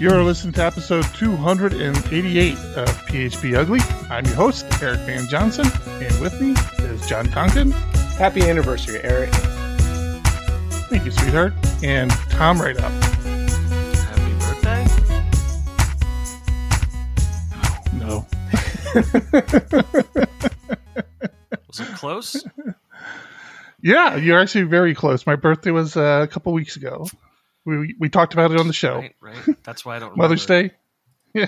You're listening to episode 288 of PHP Ugly. I'm your host, Eric Van Johnson, and with me is John Congdon. Happy anniversary, Eric. Thank you, sweetheart. And Tom Rideout. Happy birthday? Oh, no. Was it close? Yeah, you're actually very close. My birthday was a couple weeks ago. We talked about it on the show. Right. That's why I don't remember. Mother's Day? Yeah.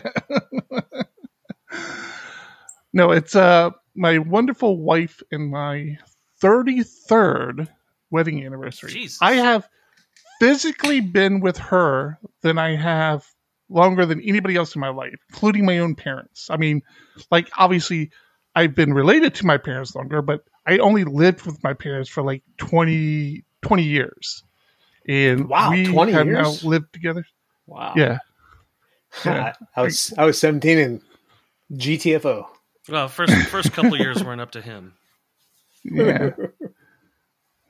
No, it's my wonderful wife and my 33rd wedding anniversary. Jesus. I have physically been with her than I have longer than anybody else in my life, including my own parents. I mean, like, obviously, I've been related to my parents longer, but I only lived with my parents for like 20 years. And wow, we 20 have years? Now lived together. Wow. Yeah. I was 17 and GTFO. Well, first couple of years weren't up to him. Yeah.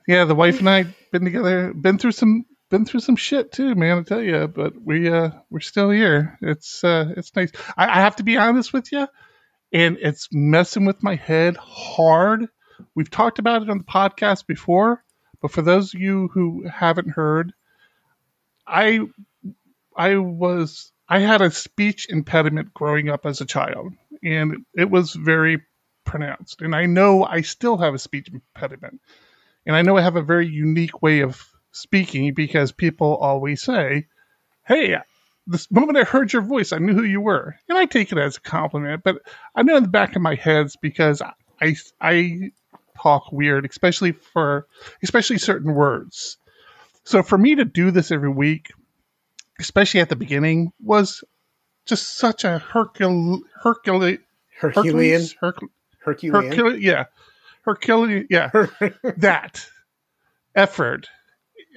Yeah, the wife and I been together, been through some shit too, man, I tell you, but we're still here. It's nice. I have to be honest with you, and it's messing with my head hard. We've talked about it on the podcast before. But for those of you who haven't heard, I had a speech impediment growing up as a child, and it was very pronounced. And I know I still have a speech impediment, and I know I have a very unique way of speaking because people always say, "Hey, this moment I heard your voice, I knew who you were," and I take it as a compliment. But I know in the back of my head because I talk weird, especially certain words. So for me to do this every week, especially at the beginning, was just such a Herculean effort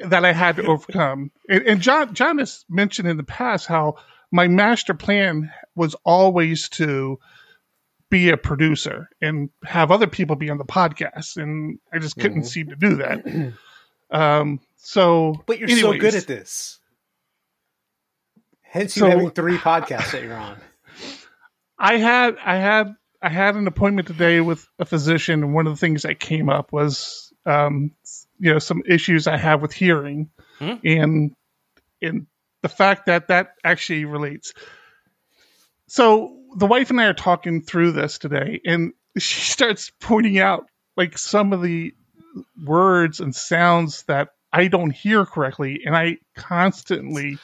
that I had to overcome. And John has mentioned in the past how my master plan was always to be a producer and have other people be on the podcast, and I just couldn't seem to do that. But you're so good at this. Hence, you having three podcasts that you're on. I had an appointment today with a physician, and one of the things that came up was some issues I have with hearing, and the fact that actually relates. So the wife and I are talking through this today, and she starts pointing out like some of the words and sounds that I don't hear correctly. And I constantly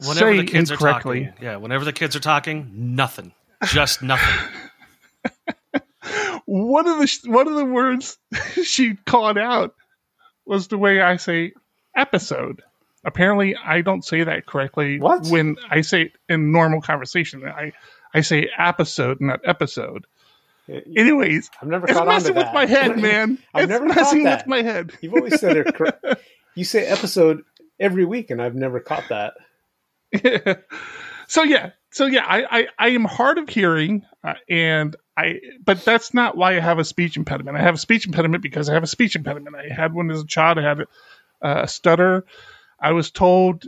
say incorrectly. Whenever the kids are talking, nothing, just nothing. One of the words she called out was the way I say episode. Apparently I don't say that correctly. What? When I say it in normal conversation, I say episode, not episode. Anyways, I've never caught on to that. It's messing with my head, man. I've never messing with my head. You've always said it correct. You say episode every week, and I've never caught that. Yeah. So yeah, I am hard of hearing, but that's not why I have a speech impediment. I have a speech impediment because I have a speech impediment. I had one as a child. I had a stutter. I was told.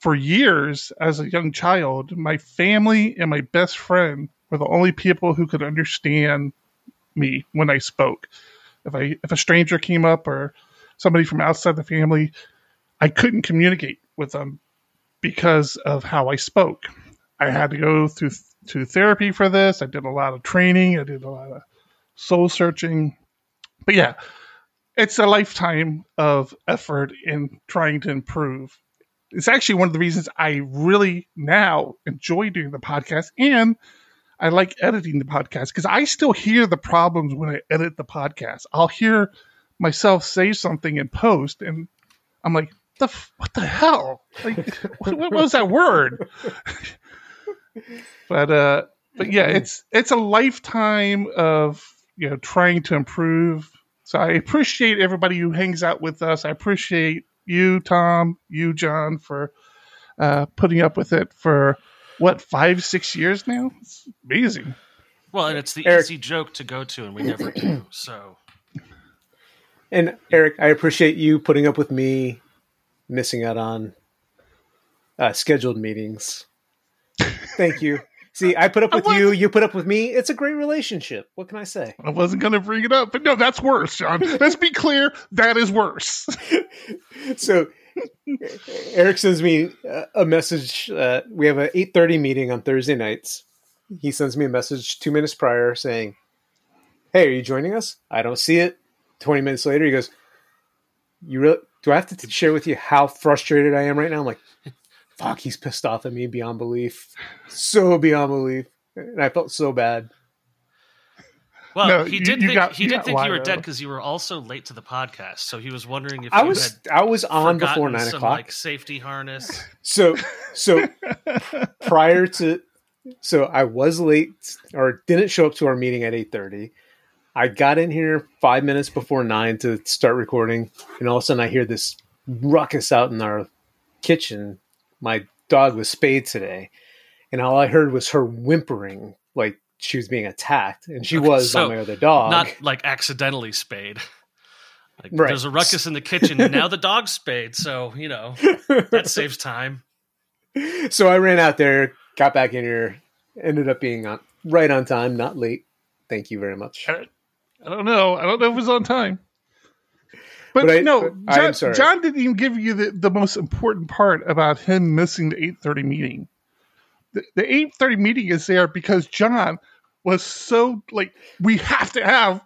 For years, as a young child, my family and my best friend were the only people who could understand me when I spoke. If a stranger came up or somebody from outside the family, I couldn't communicate with them because of how I spoke. I had to go to therapy for this. I did a lot of training. I did a lot of soul searching. But yeah, it's a lifetime of effort in trying to improve. It's actually one of the reasons I really now enjoy doing the podcast, and I like editing the podcast because I still hear the problems when I edit the podcast. I'll hear myself say something in post, and I'm like, what the hell? Like, what was that word? But But yeah, it's a lifetime of, you know, trying to improve. So I appreciate everybody who hangs out with us. I appreciate you, Tom, you, John, for putting up with it for what, 5-6 years now? It's amazing. Well, and it's the Eric, easy joke to go to, and we never do. So, and Eric, I appreciate you putting up with me missing out on scheduled meetings. Thank you. See, I put up with you. You put up with me. It's a great relationship. What can I say? I wasn't going to bring it up, but no, that's worse, John. Let's be clear. That is worse. So Eric sends me a message. We have an 8:30 meeting on Thursday nights. He sends me a message 2 minutes prior saying, "Hey, are you joining us?" I don't see it. 20 minutes later, he goes, "You really, do I have to share with you how frustrated I am right now?" I'm like, fuck, he's pissed off at me beyond belief. So beyond belief. And I felt so bad. Well, no, he did think you were dead because you were also late to the podcast. So he was wondering if I was on before 9 o'clock. Like safety harness. So prior to... So I was late or didn't show up to our meeting at 8:30. I got in here 5 minutes before 9 to start recording. And all of a sudden I hear this ruckus out in our kitchen. My dog was spayed today, and all I heard was her whimpering like she was being attacked, and she was by my other dog. Not like accidentally spayed. Like, right. There's a ruckus in the kitchen, and now the dog's spayed, so, you know, that saves time. So I ran out there, got back in here, ended up being right on time, not late. Thank you very much. I don't know if it was on time. But I'm sorry. John didn't even give you the most important part about him missing the 8:30 meeting. The 8:30 meeting is there because John was so like, we have to have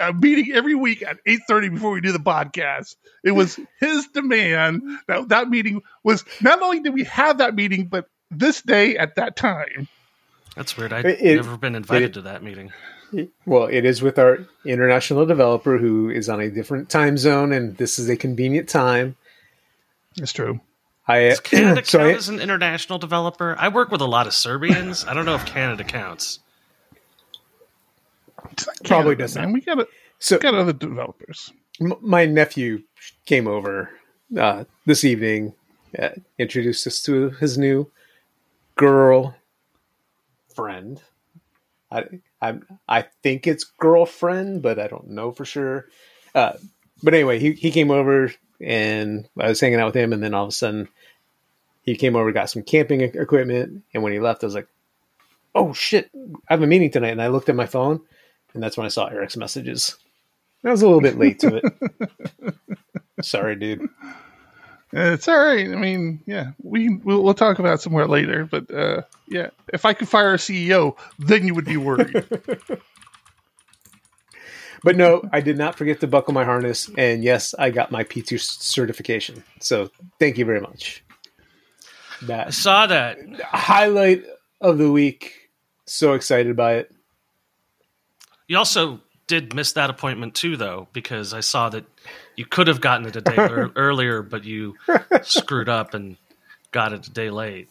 a meeting every week at 8:30 before we do the podcast. It was his demand that meeting was, not only did we have that meeting, but this day at that time. That's weird. I've never been invited to that meeting. Well, it is with our international developer who is on a different time zone, and this is a convenient time. It's true. Does Canada count as an international developer? I work with a lot of Serbians. I don't know if Canada counts. Probably doesn't. We got other developers. My nephew came over this evening, introduced us to his new girl friend. I think it's girlfriend, but I don't know for sure. But anyway, he came over and I was hanging out with him. And then all of a sudden he came over, got some camping equipment. And when he left, I was like, oh shit, I have a meeting tonight. And I looked at my phone, and that's when I saw Eric's messages. I was a little bit late to it. Sorry, dude. It's all right. I mean, yeah, we'll talk about it somewhere later. But yeah, if I could fire a CEO, then you would be worried. But no, I did not forget to buckle my harness. And yes, I got my P2 certification. So thank you very much. I saw that. Highlight of the week. So excited by it. You also did miss that appointment too, though, because I saw that you could have gotten it a day earlier, but you screwed up and got it a day late.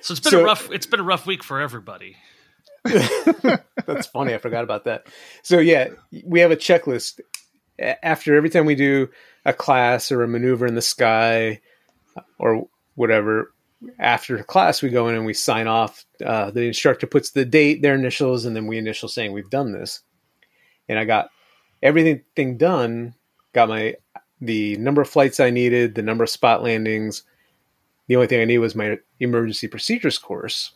So it's been a rough week for everybody. That's funny. I forgot about that. So yeah, we have a checklist after every time we do a class or a maneuver in the sky or whatever. After class, we go in and we sign off. The instructor puts the date, their initials, and then we initial saying we've done this. And I got everything done, got the number of flights I needed, the number of spot landings. The only thing I needed was my emergency procedures course.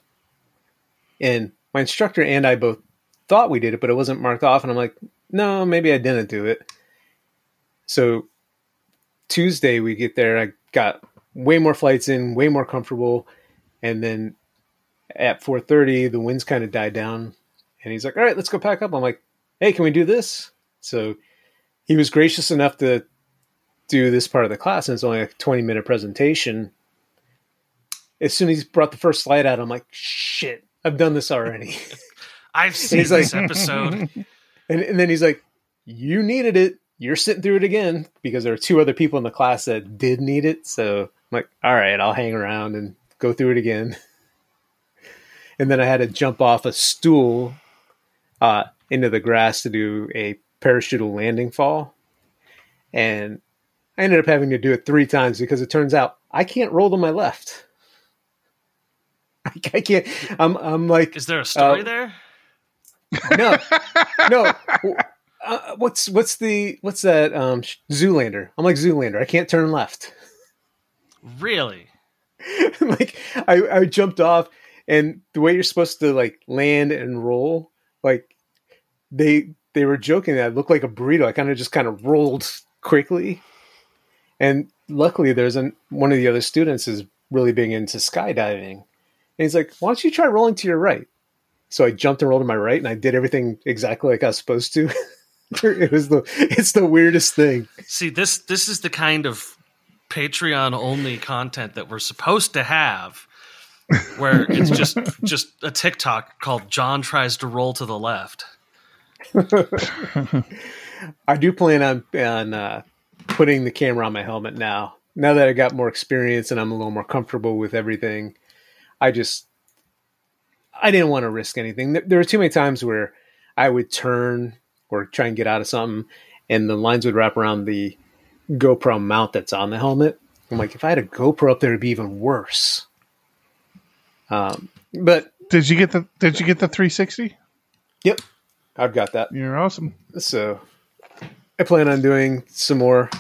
And my instructor and I both thought we did it, but it wasn't marked off. And I'm like, no, maybe I didn't do it. So Tuesday we get there. I got way more flights in, way more comfortable. And then at 4:30, the winds kind of died down. And he's like, all right, let's go pack up. I'm like, hey, can we do this? So he was gracious enough to do this part of the class, and it's only a 20-minute presentation. As soon as he brought the first slide out, I'm like, shit, I've done this already. I've seen this episode. And then he's like, you needed it. You're sitting through it again, because there are two other people in the class that did need it. So I'm like, all right, I'll hang around and go through it again. And then I had to jump off a stool into the grass to do a parachute landing fall. And I ended up having to do it 3 times because it turns out I can't roll to my left. I can't. I'm like, is there a story there? No, no. What's that? Zoolander. I'm like Zoolander. I can't turn left. Really? Like I jumped off, and the way you're supposed to like land and roll, like they were joking that I looked like a burrito. I kind of rolled quickly, and luckily there's one of the other students is really big into skydiving, and he's like, "Why don't you try rolling to your right?" So I jumped and rolled to my right, and I did everything exactly like I was supposed to. It's the weirdest thing. See, this is the kind of Patreon only content that we're supposed to have, where it's just a TikTok called John tries to roll to the left. I do plan on putting the camera on my helmet now. Now that I got more experience and I'm a little more comfortable with everything, I didn't want to risk anything. There were too many times where I would turn or try and get out of something and the lines would wrap around the GoPro mount that's on the helmet. I'm like, if I had a GoPro up there, it'd be even worse. But did you get the 360? Yep. I've got that. You're awesome. So I plan on doing some more,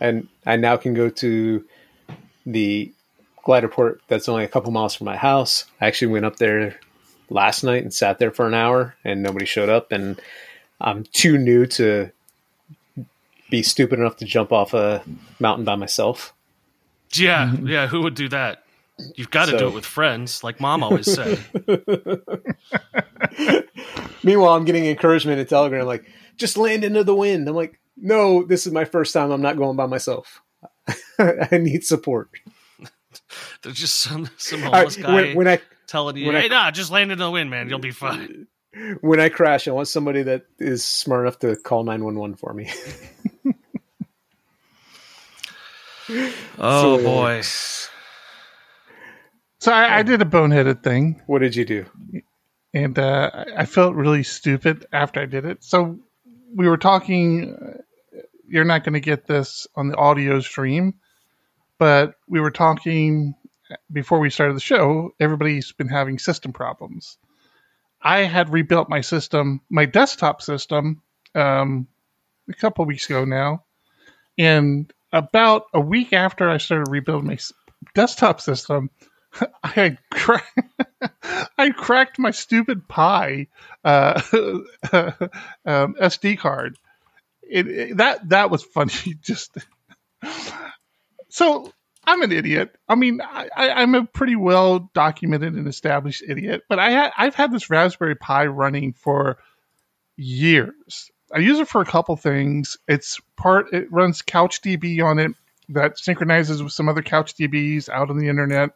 and I now can go to the glider port that's only a couple miles from my house. I actually went up there last night and sat there for an hour, and nobody showed up, and I'm too new to be stupid enough to jump off a mountain by myself. Yeah, yeah, who would do that? You've got to do it with friends, like Mom always said. Meanwhile, I'm getting encouragement in Telegram, like, just land into the wind. I'm like, no, this is my first time. I'm not going by myself. I need support. There's just some homeless guy when I telling you, hey, just land in the wind, man. You'll be fine. When I crash, I want somebody that is smart enough to call 911 for me. Oh, so, boy. So I did a boneheaded thing. What did you do? And I felt really stupid after I did it. So we were talking, you're not going to get this on the audio stream, but we were talking before we started the show, everybody's been having system problems. I had rebuilt my system, my desktop system, a couple weeks ago now. And about a week after I started rebuilding my desktop system, I cracked my stupid Pi SD card. That was funny. Just so I'm an idiot. I mean, I'm a pretty well documented and established idiot. But I've had this Raspberry Pi running for years. I use it for a couple things. It runs CouchDB on it that synchronizes with some other CouchDBs out on the internet.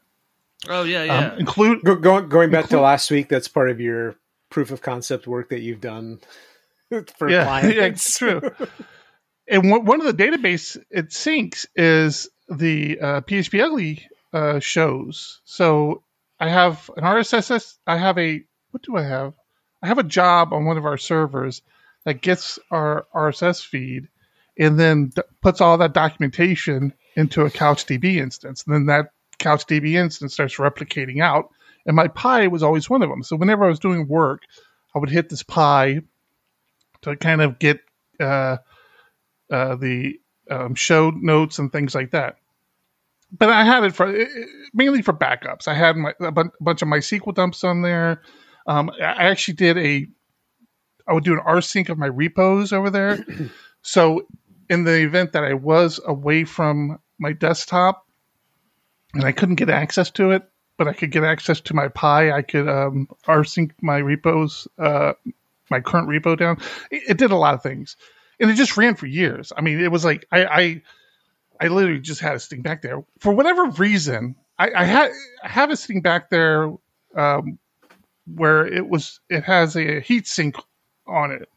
Oh, yeah, yeah. Going back to last week, that's part of your proof of concept work that you've done for clients. Yeah, it's true. And one of the database it syncs is the PHP Ugly shows. So I have an RSS. I have a job on one of our servers that gets our RSS feed and then puts all that documentation into a CouchDB instance. And then that CouchDB instance starts replicating out, and my Pi was always one of them. So whenever I was doing work, I would hit this Pi to kind of get the show notes and things like that. But I had it mainly for backups. I had a bunch of my MySQL dumps on there. I actually would do an rsync of my repos over there. So in the event that I was away from my desktop, and I couldn't get access to it, but I could get access to my Pi. I could rsync my repos, my current repo down. It did a lot of things. And it just ran for years. I mean, it was like I literally just had it sitting back there. For whatever reason, I have it sitting back there where it has a heat sink on it.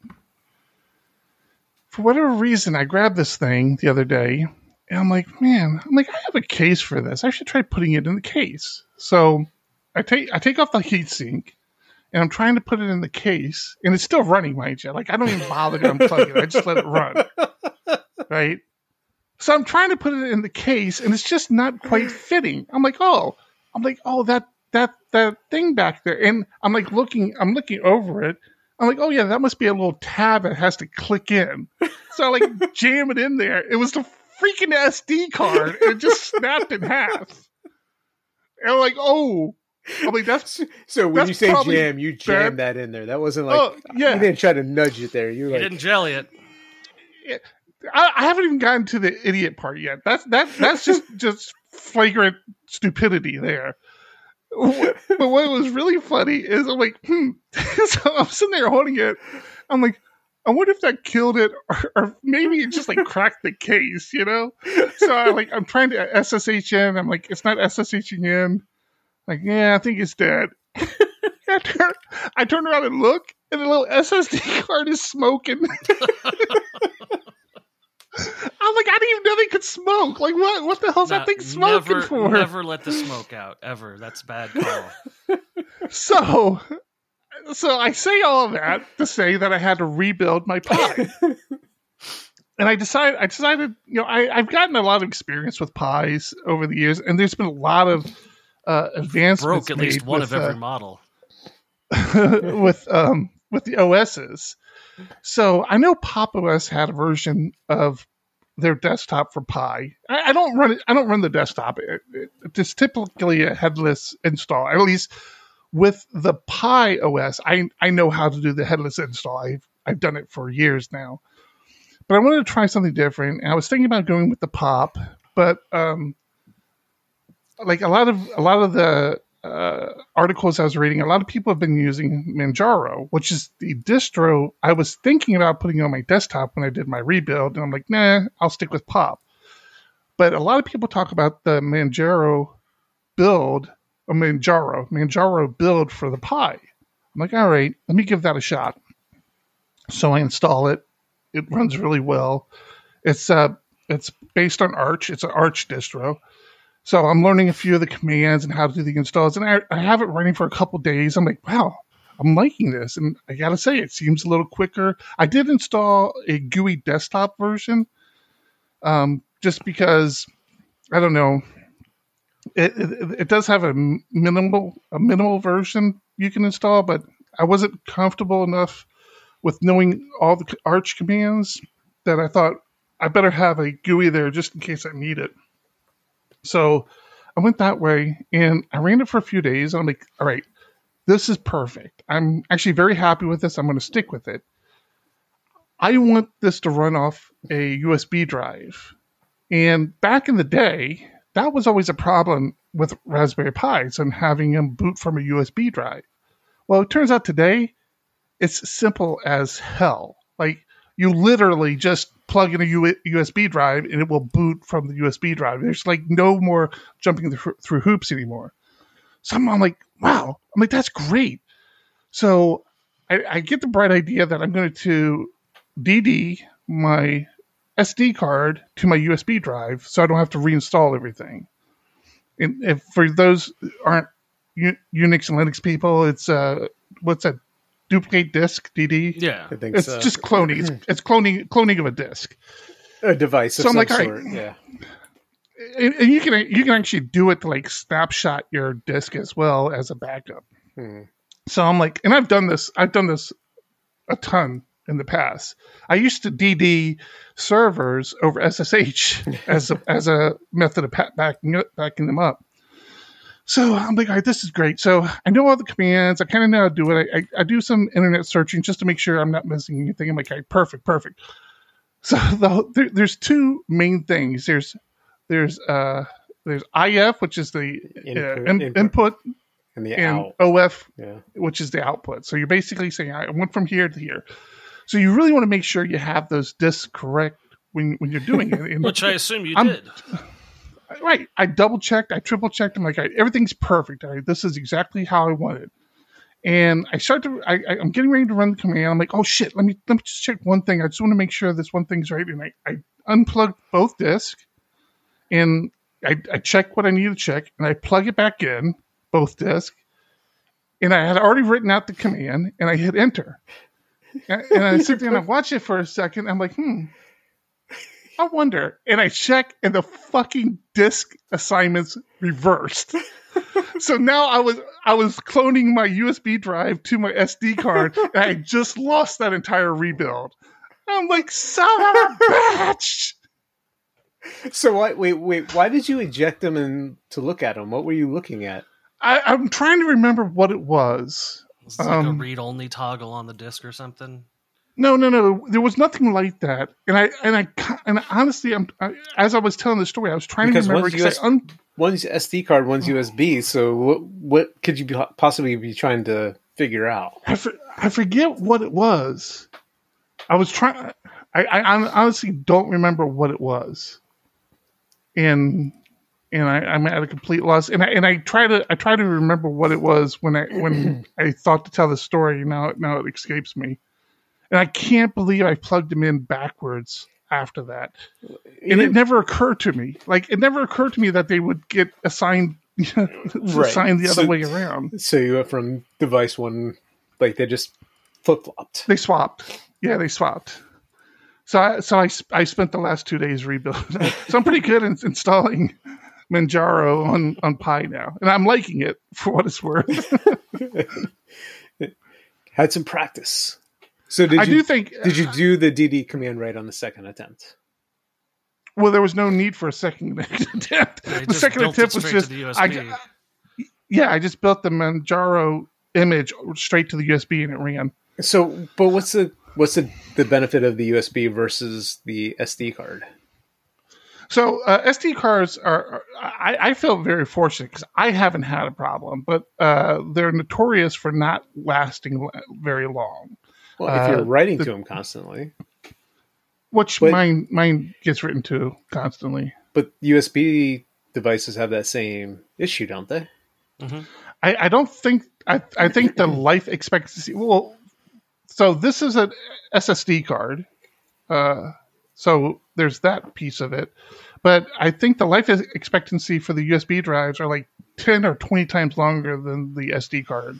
For whatever reason, I grabbed this thing the other day. And I'm like, I have a case for this. I should try putting it in the case. So I take off the heatsink, and I'm trying to put it in the case, and it's still running, mind you. Like, I don't even bother to unplug it. I just let it run, right? So I'm trying to put it in the case, and it's just not quite fitting. I'm like, oh, that thing back there, and I'm looking over it. I'm like, oh yeah, that must be a little tab that has to click in. So I like jam it in there. It was the freaking SD card. It just snapped in half. And I'm like, oh. I'm like, that's so. When you say jam, you jammed that in there. That wasn't like you didn't try to nudge it there. You didn't jelly it. I haven't even gotten to the idiot part yet. That's just flagrant stupidity there. But what was really funny is I'm like, So I'm sitting there holding it. I'm like, I wonder if that killed it, or maybe it just like cracked the case, you know? So I'm trying to SSH in. I'm like, it's not SSHing in. Like, yeah, I think it's dead. I turn around and look, and the little SSD card is smoking. I'm like, I didn't even know they could smoke. Like, what the hell's that thing smoking for? Never let the smoke out, ever. That's a bad call. So I say all that to say that I had to rebuild my Pi. And I decided, you know, I've gotten a lot of experience with Pis over the years, and there's been a lot of advancements broke at least one with, of every model with the OSs. So I know Pop!_OS had a version of their desktop for Pi. I don't run it. I don't run the desktop. It's typically a headless install. At least with the Pi OS, I know how to do the headless install. I've done it for years now. But I wanted to try something different, and I was thinking about going with the Pop, but like a lot of the articles I was reading, a lot of people have been using Manjaro, which is the distro I was thinking about putting on my desktop when I did my rebuild. And I'm like, nah, I'll stick with Pop. But a lot of people talk about the Manjaro build for the Pi. I'm like, all right, let me give that a shot. So I install it. It runs really well. It's based on Arch. It's an Arch distro. So I'm learning a few of the commands and how to do the installs. And I have it running for a couple days. I'm like, wow, I'm liking this. And I got to say, it seems a little quicker. I did install a GUI desktop version just because, I don't know, it does have a minimal version you can install, but I wasn't comfortable enough with knowing all the Arch commands that I thought I better have a GUI there just in case I need it. So I went that way, and I ran it for a few days, and I'm like, all right, this is perfect. I'm actually very happy with this. I'm going to stick with it. I want this to run off a USB drive. And back in the day, that was always a problem with Raspberry Pis and having them boot from a USB drive. Well, it turns out today, it's simple as hell. Like, you literally just plug in a USB drive, and it will boot from the USB drive. There's like no more jumping through hoops anymore. So I'm like, wow. I'm like, that's great. So I get the bright idea that I'm going to DD my SD card to my USB drive so I don't have to reinstall everything. And if for those who aren't Unix and Linux people, it's what's that? Duplicate disk, DD. Yeah, I think it's just cloning. It's cloning of a disk, a device. So I'm like, all right, yeah. And you can actually do it to like snapshot your disk as well as a backup. So I'm like, and I've done this a ton in the past. I used to DD servers over SSH as a method of backing them up. So I'm like, all right, this is great. So I know all the commands. I kind of know how to do it. I do some internet searching just to make sure I'm not missing anything. I'm like, okay, perfect. So there's two main things. There's IF, which is the input, and the and OF, which is the output. So you're basically saying, all right, I went from here to here. So you really want to make sure you have those disks correct when you're doing it. And which I assume you did. Right. I double-checked. I triple-checked. I'm like, all right, everything's perfect. All right, this is exactly how I want it. And I start to... I'm getting ready to run the command. I'm like, oh, shit, let me just check one thing. I just want to make sure this one thing's right. And I unplug both disks, and I check what I need to check, and I plug it back in, both disks, And I had already written out the command, and I hit enter. And I sit there and I watch it for a second. I'm like, I wonder. And I check, and the fucking disk assignments reversed. So now I was cloning my USB drive to my SD card, and I just lost that entire rebuild. I'm like, son of a bitch! So why did you eject them and to look at them? What were you looking at? I'm trying to remember what it was. Was it like a read-only toggle on the disk or something? No. There was nothing like that. And honestly, as I was telling the story, I was trying to remember. One's SD card, one's USB. So what could you possibly be trying to figure out? I forget what it was. I was trying. I honestly don't remember what it was. And I'm at a complete loss. And I try to remember what it was when I thought to tell the story. Now it escapes me. And I can't believe I plugged them in backwards after that. And it never occurred to me. Like, it never occurred to me that they would get assigned the other way around. So you went from device one, like they just flip-flopped. They swapped. Yeah, they swapped. So I spent the last 2 days rebuilding. So I'm pretty good at installing Manjaro on Pi now. And I'm liking it for what it's worth. Had some practice. So did you do the DD command right on the second attempt? Well, there was no need for a second attempt. The second attempt was just I just built the Manjaro image straight to the USB and it ran. So, but what's the benefit of the USB versus the SD card? So SD cards I feel very fortunate because I haven't had a problem, but they're notorious for not lasting very long. Well, if you're writing to them constantly. Mine gets written to constantly. But USB devices have that same issue, don't they? Mm-hmm. I don't think... I think the life expectancy... Well, so this is an SSD card. So there's that piece of it. But I think the life expectancy for the USB drives are like 10 or 20 times longer than the SD card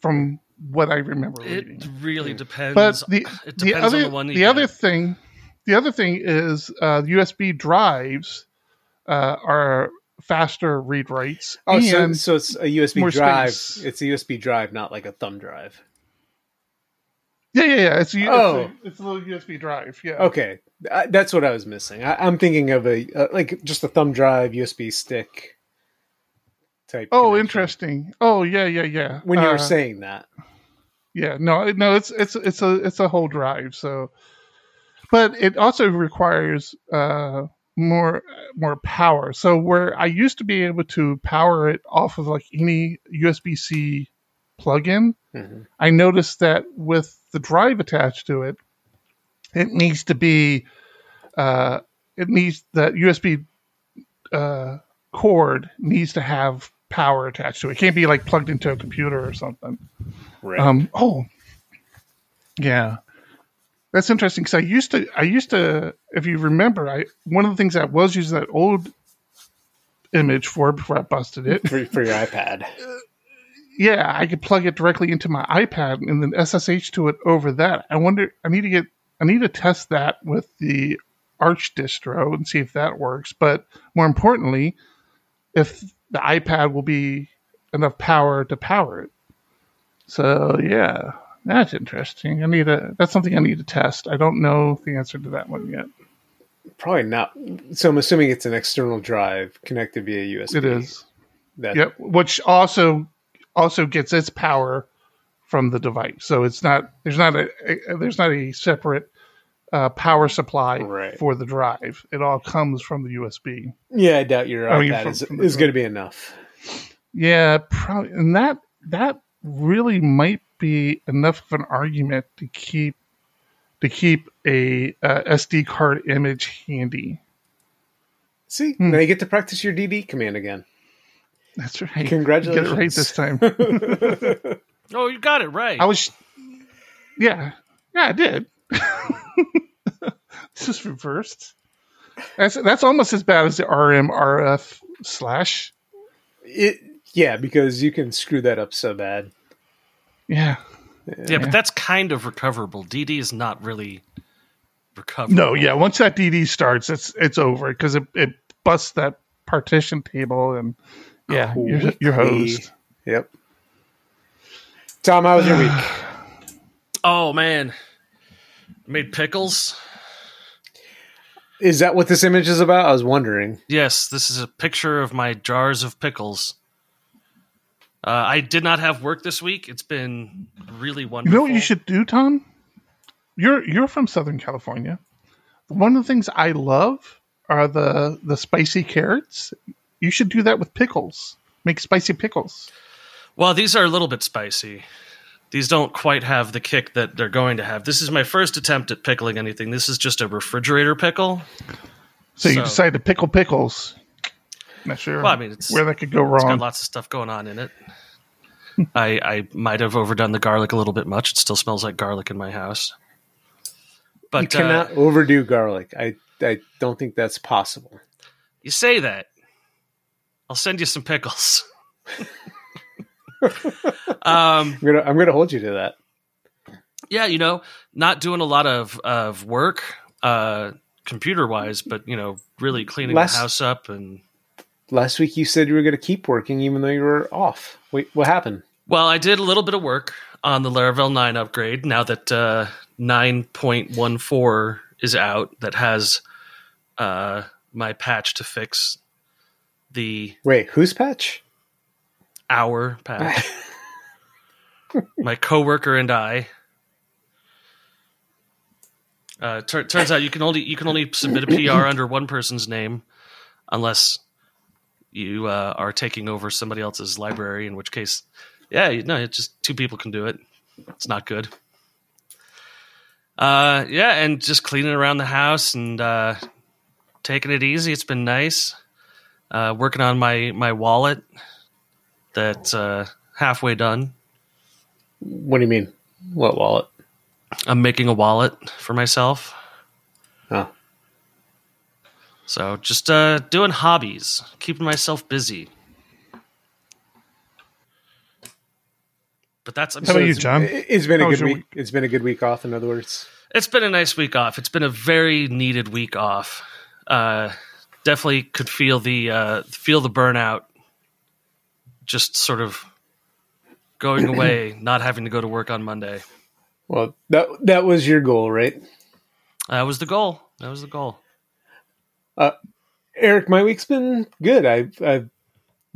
from... what I remember reading. It really depends. But the other thing is USB drives are faster read writes. Oh, so it's a USB drive. Space. It's a USB drive, not like a thumb drive. Yeah. It's a little USB drive. Yeah. Okay, that's what I was missing. I'm thinking of like just a thumb drive, USB stick. Oh, interesting. Oh, yeah. When you were saying that, yeah, no, it's a whole drive. So, but it also requires more power. So where I used to be able to power it off of like any USB-C plugin, I noticed that with the drive attached to it, it needs that USB cord needs to have power attached to it. It can't be like plugged into a computer or something. Right. Yeah, that's interesting. Because I used to, if you remember, one of the things I was using that old image for before I busted it for your iPad. Yeah, I could plug it directly into my iPad and then SSH to it over that. I need to test that with the Arch distro and see if that works. But more importantly, if the iPad will be enough power to power it. So yeah, that's interesting. That's something I need to test. I don't know the answer to that one yet. Probably not. So I'm assuming it's an external drive connected via USB. It is. Yep. Which also gets its power from the device. So it's not, there's not a separate power supply for the drive. It all comes from the USB. Yeah, I doubt your iPad is going to be enough. Yeah, probably. And that really might be enough of an argument to keep a SD card image handy. See, now you get to practice your DD command again. That's right. Congratulations. Get it right this time. Oh, you got it right. Yeah, I did. This is reversed. That's almost as bad as the RM RF / Yeah, because you can screw that up so bad. Yeah. Yeah, but that's kind of recoverable. DD is not really recoverable. No, yeah. Once that DD starts, it's over because it busts that partition table and yeah, oh, your host. Yep. Tom, how was your week? Oh, man. I made pickles. Is that what this image is about? I was wondering. Yes, this is a picture of my jars of pickles. I did not have work this week. It's been really wonderful. You know what you should do, Tom? You're from Southern California. One of the things I love are the spicy carrots. You should do that with pickles. Make spicy pickles. Well, these are a little bit spicy. These don't quite have the kick that they're going to have. This is my first attempt at pickling anything. This is just a refrigerator pickle. So you decided to pickle pickles. Not sure where that could go wrong. It's got lots of stuff going on in it. I might have overdone the garlic a little bit much. It still smells like garlic in my house. But you cannot overdo garlic. I don't think that's possible. You say that. I'll send you some pickles. I'm gonna hold you to that. Yeah, not doing a lot of work computer wise, but really cleaning the house up. And last week you said you were gonna keep working even though you were off. Wait, what happened? Well, I did a little bit of work on the Laravel 9 upgrade. Now that 9.14 is out, that has my patch to fix the. Wait, whose patch? Our patch. My coworker and I. Turns out you can only submit a PR under one person's name, unless you are taking over somebody else's library. In which case, it's just two people can do it. It's not good. And just cleaning around the house and taking it easy. It's been nice. Working on my wallet. That's halfway done. What do you mean? What wallet? I'm making a wallet for myself. Oh. So just doing hobbies, keeping myself busy. But that's... How about you, John? It's been a good week. It's been a good week off, in other words. It's been a nice week off. It's been a very needed week off. Definitely could feel the burnout. Just sort of going away, not having to go to work on Monday. Well, that was your goal, right? That was the goal. Eric, my week's been good. I've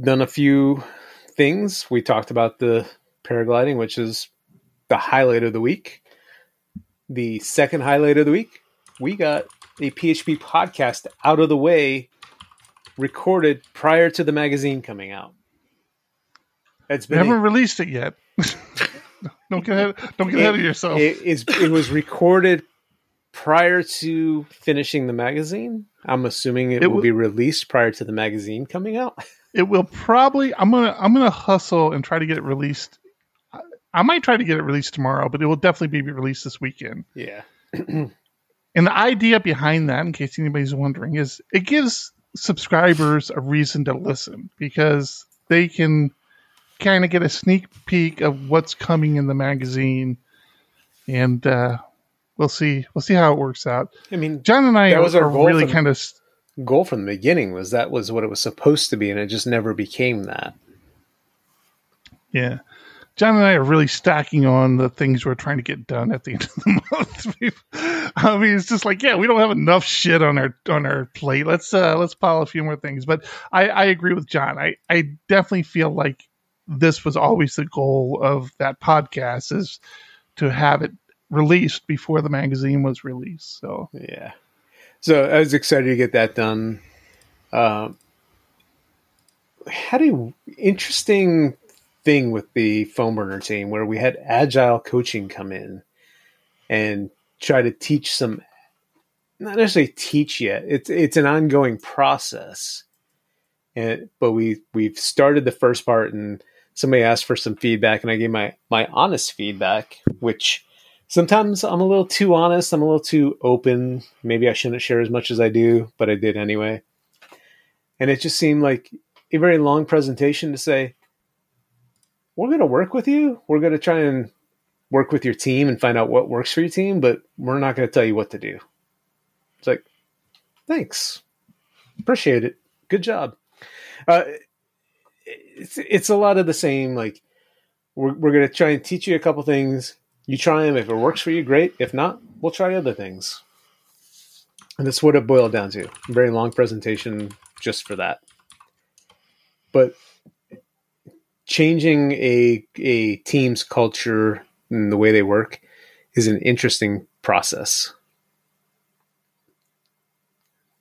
done a few things. We talked about the paragliding, which is the highlight of the week. The second highlight of the week, we got a PHP podcast out of the way, recorded prior to the magazine coming out. They haven't released it yet. Don't get ahead of yourself. It was recorded prior to finishing the magazine. I'm assuming it will be released prior to the magazine coming out. It will probably. I'm gonna hustle and try to get it released. I might try to get it released tomorrow, but it will definitely be released this weekend. Yeah. And the idea behind that, in case anybody's wondering, is it gives subscribers a reason to listen because they can kind of get a sneak peek of what's coming in the magazine, and we'll see how it works out. I mean, John and I are really kind of goal from the beginning was what it was supposed to be, and it just never became that. Yeah, John and I are really stacking on the things we're trying to get done at the end of the month. I mean, it's just like we don't have enough shit on our plate. Let's pile a few more things. But I agree with John. I definitely feel like this was always the goal of that podcast, is to have it released before the magazine was released. So, yeah. So I was excited to get that done. Had an interesting thing with the Foam Burner team where we had agile coaching come in and try to teach some, not necessarily teach yet. It's an ongoing process. But we've started the first part, and somebody asked for some feedback, and I gave my honest feedback, which sometimes I'm a little too honest. I'm a little too open. Maybe I shouldn't share as much as I do, but I did anyway. And it just seemed like a very long presentation to say, we're going to work with you. We're going to try and work with your team and find out what works for your team, but we're not going to tell you what to do. It's like, thanks. Appreciate it. Good job. It's a lot of the same, like, we're going to try and teach you a couple things. You try them. If it works for you, great. If not, we'll try other things. And that's what it boiled down to. A very long presentation just for that. But changing a team's culture and the way they work is an interesting process.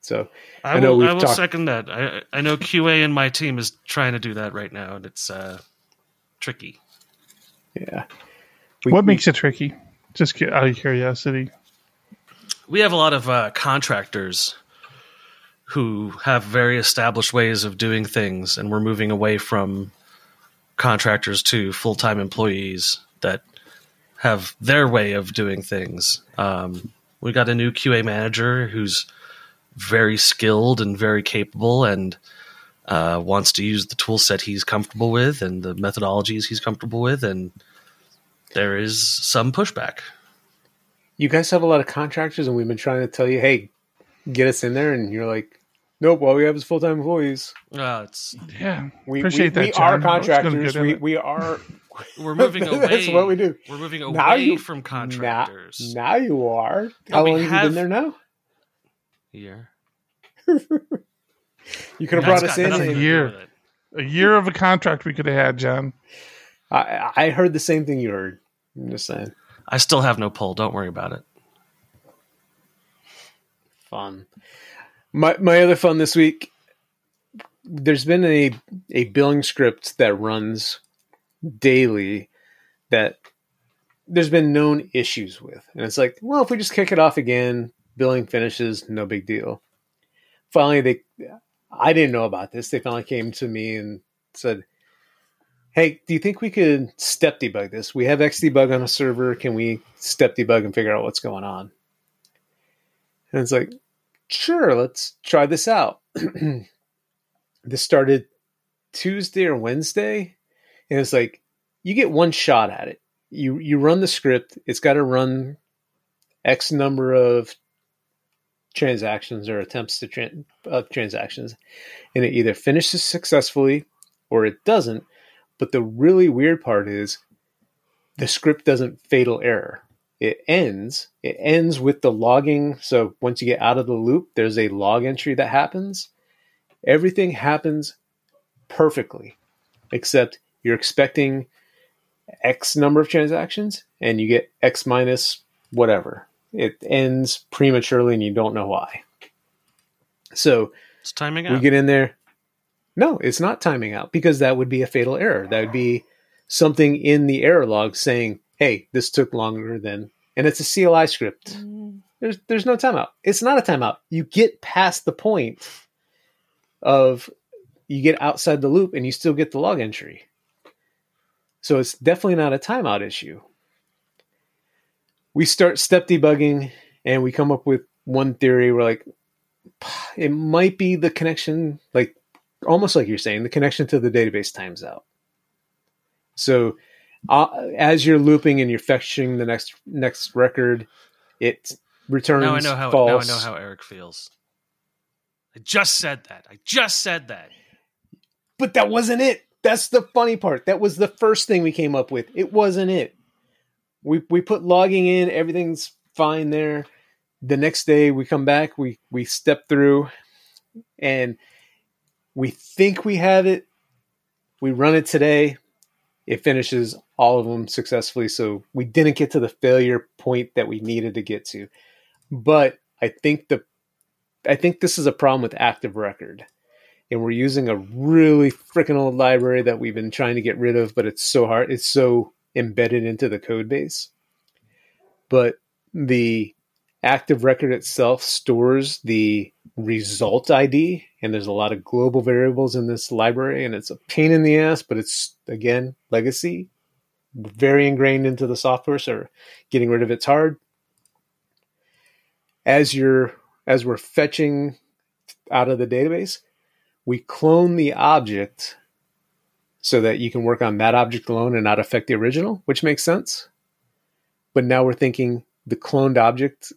So I will second that. I know QA in my team is trying to do that right now, and it's tricky. Yeah. What makes it tricky? Just out of curiosity. We have a lot of contractors who have very established ways of doing things, and we're moving away from contractors to full-time employees that have their way of doing things. We got a new QA manager who's very skilled and very capable and wants to use the tool set he's comfortable with and the methodologies he's comfortable with, and there is some pushback. You guys have a lot of contractors, and we've been trying to tell you, hey, get us in there, and you're like, nope, all we have is full-time employees. We are contractors. We're moving away. That's what we do. We're moving away from contractors. Now you are. How long have you been there now? A year. You could have brought us in. A year of a contract we could have had, John. I heard the same thing you heard. I'm just saying. I still have no poll. Don't worry about it. Fun. My other fun this week, there's been a billing script that runs daily that there's been known issues with. And it's like, well, if we just kick it off again, billing finishes, no big deal. Finally, I didn't know about this. They finally came to me and said, hey, do you think we could step debug this? We have Xdebug on a server. Can we step debug and figure out what's going on? And it's like, sure, let's try this out. This started Tuesday or Wednesday. And it's like, you get one shot at it. You run the script. It's got to run X number of transactions or attempts to transactions. And it either finishes successfully or it doesn't. But the really weird part is the script doesn't fatal error. It ends with the logging. So once you get out of the loop, there's a log entry that happens. Everything happens perfectly, except you're expecting X number of transactions and you get X minus whatever. It ends prematurely and you don't know why. So it's timing out. We get in there. No, it's not timing out, because that would be a fatal error. That would be something in the error log saying, hey, this took longer than, and it's a CLI script. There's no timeout. It's not a timeout. You get past the point of, you get outside the loop and you still get the log entry. So it's definitely not a timeout issue. We start step debugging and we come up with one theory. We're like, it might be the connection, like, almost like you're saying, the connection to the database times out. So as you're looping and you're fetching the next record, it returns false. Now I know how Eric feels. I just said that. But that wasn't it. That's the funny part. That was the first thing we came up with. It wasn't it. We put logging in. Everything's fine there. The next day we come back. We step through and... we think we have it. We run it today. It finishes all of them successfully. So we didn't get to the failure point that we needed to get to. But I think this is a problem with Active Record. And we're using a really freaking old library that we've been trying to get rid of, but it's so hard. It's so embedded into the code base. But the Active Record itself stores the result ID, and there's a lot of global variables in this library, and it's a pain in the ass, but it's, again, legacy, very ingrained into the software, so getting rid of it's hard. As we're fetching out of the database, we clone the object so that you can work on that object alone and not affect the original, which makes sense. But now we're thinking the cloned object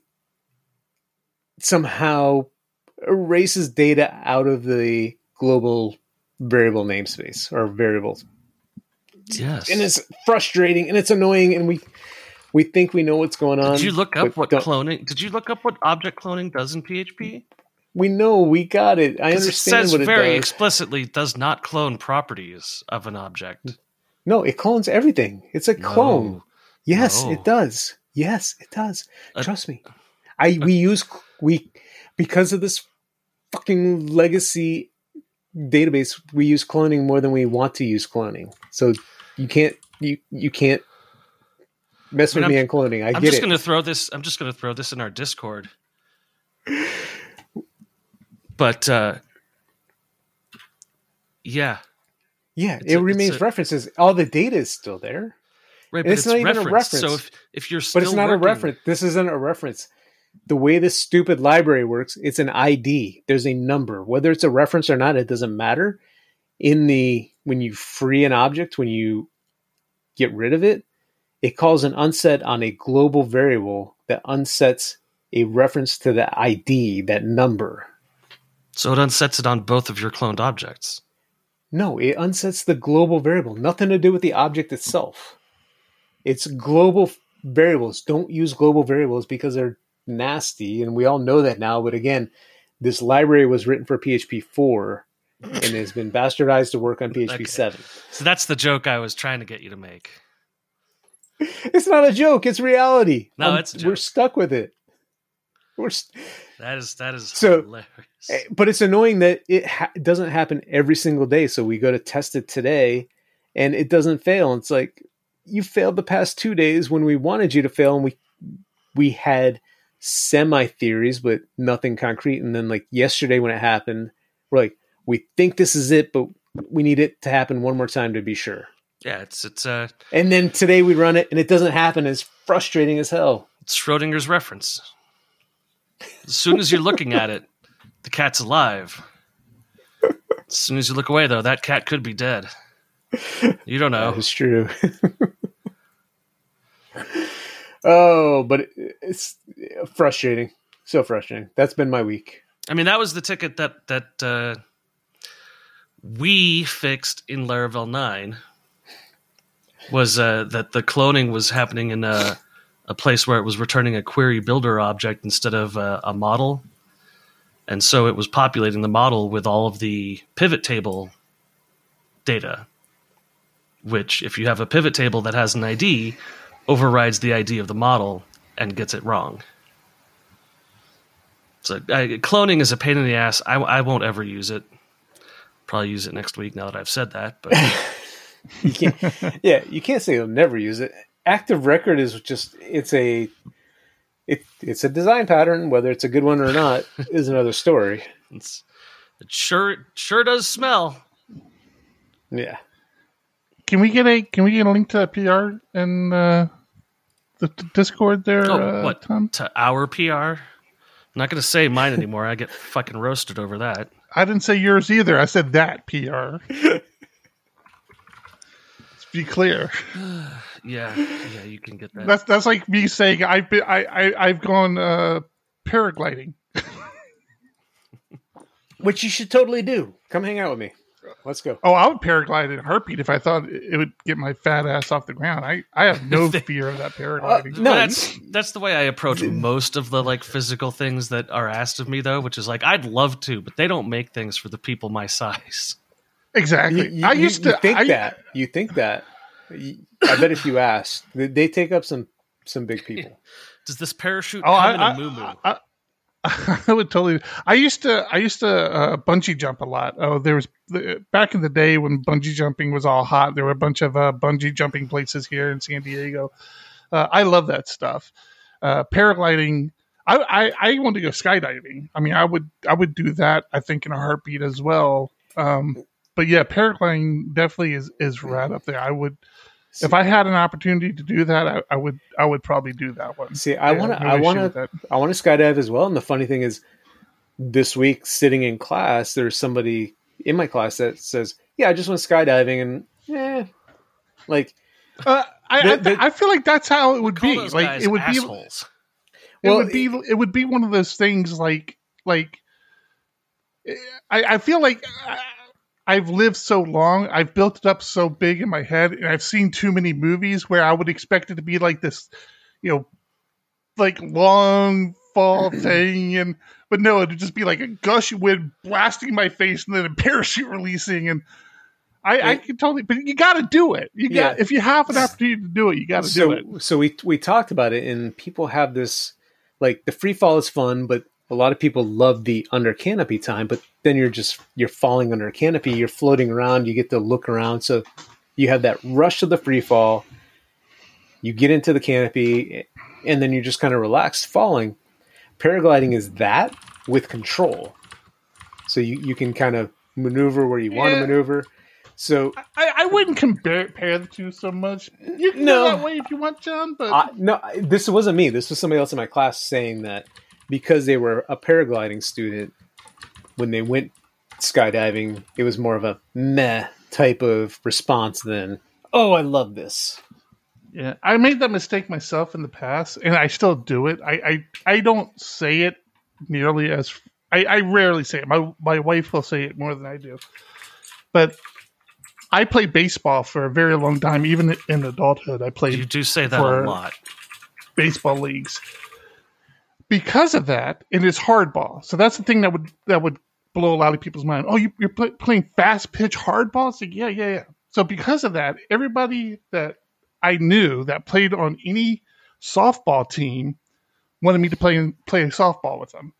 somehow erases data out of the global variable namespace or variables. Yes. And it's frustrating and it's annoying, and we think we know what's going on. Did you look up what cloning? Did you look up what object cloning does in PHP? We know, we got it. I understand what it does. It says very explicitly does not clone properties of an object. No, it clones everything. It's a clone. Yes, it does. Yes, it does. Trust me. We use because of this fucking legacy database, we use cloning more than we want to use cloning. So you can't mess with me on cloning. I get it. I'm just going to throw this in our Discord. But it remains references. All the data is still there. Right, but it's not even a reference. So if you're still, but it's not a reference. This isn't a reference. The way this stupid library works, it's an ID. There's a number. Whether it's a reference or not, it doesn't matter. When you free an object, when you get rid of it, it calls an unset on a global variable that unsets a reference to the ID, that number. So it unsets it on both of your cloned objects. No, it unsets the global variable. Nothing to do with the object itself. It's global variables. Don't use global variables because they're nasty, and we all know that now. But again, this library was written for PHP 4 and has been bastardized to work on PHP 7. So that's the joke I was trying to get you to make. It's not a joke. It's reality. No, it's a joke. We're stuck with it. That is so hilarious. But it's annoying that it doesn't happen every single day. So we go to test it today and it doesn't fail. And it's like, you failed the past 2 days when we wanted you to fail, and we had semi-theories, but nothing concrete. And then like yesterday when it happened, we're like, we think this is it, but we need it to happen one more time to be sure. Yeah, it's and then today we run it and it doesn't happen. It's frustrating as hell. It's Schrodinger's reference. As soon as you're looking at it, the cat's alive. As soon as you look away, though, that cat could be dead. You don't know. It's true. Oh, but it's frustrating. So frustrating. That's been my week. I mean, that was the ticket that we fixed in Laravel 9 was that the cloning was happening in a place where it was returning a query builder object instead of a model. And so it was populating the model with all of the pivot table data, which if you have a pivot table that has an ID, overrides the ID of the model and gets it wrong. So cloning is a pain in the ass. I won't ever use it. Probably use it next week now that I've said that. But you can't say you'll never use it. Active Record is just, it's a design pattern. Whether it's a good one or not is another story. It sure does smell. Yeah. Can we get a link to that PR in the Discord there? What, Tom? To our PR? I'm not going to say mine anymore. I get fucking roasted over that. I didn't say yours either. I said that PR. Be clear. Yeah, you can get that. That's like me saying I've gone paragliding, which you should totally do. Come hang out with me. Let's go. Oh, I would paraglide in a heartbeat if I thought it would get my fat ass off the ground. I have no fear of that paragliding. No, that's the way I approach most of the like physical things that are asked of me, though, which is like I'd love to, but they don't make things for the people my size. Exactly. You think that. I bet if you ask, they take up some big people. Does this parachute come in a moo-moo? I would totally. I used to bungee jump a lot. Oh, there was back in the day when bungee jumping was all hot. There were a bunch of bungee jumping places here in San Diego. I love that stuff. Paragliding. I want to go skydiving. I mean, I would do that. I think in a heartbeat as well. But yeah, paragliding definitely is right up there. I would, if I had an opportunity to do that, I would probably do that one. See, I want to skydive as well. And the funny thing is, this week sitting in class, there's somebody in my class that says, "Yeah, I just went skydiving," and eh. Like, I feel like that's how it would be. Those like guys it would assholes. Be, it well, would be, it would be one of those things. Like, I feel like I've lived so long, I've built it up so big in my head, and I've seen too many movies where I would expect it to be like this, you know, like long fall thing, and but no, it'd just be like a gush of wind blasting my face, and then a parachute releasing, and. I can totally, but you got to do it. You got if you have an opportunity to do it, you got to do it. So we talked about it, and people have this like the free fall is fun, but a lot of people love the under canopy time. But then you're falling under a canopy, you're floating around, you get to look around. So you have that rush of the free fall, you get into the canopy, and then you're just kind of relaxed falling. Paragliding is that with control, so you can kind of maneuver where you want to maneuver. So I wouldn't compare the two so much. You can go that way if you want, John. But no, this wasn't me. This was somebody else in my class saying that because they were a paragliding student, when they went skydiving, it was more of a meh type of response than, oh, I love this. Yeah, I made that mistake myself in the past, and I still do it. I don't say it nearly as... I rarely say it. My wife will say it more than I do. But... I played baseball for a very long time, even in adulthood. I played. You do say that a lot. Baseball leagues. Because of that, it is hardball. So that's the thing that would blow a lot of people's mind. Oh, you're playing fast pitch hardball? It's like, yeah. So because of that, everybody that I knew that played on any softball team wanted me to play softball with them.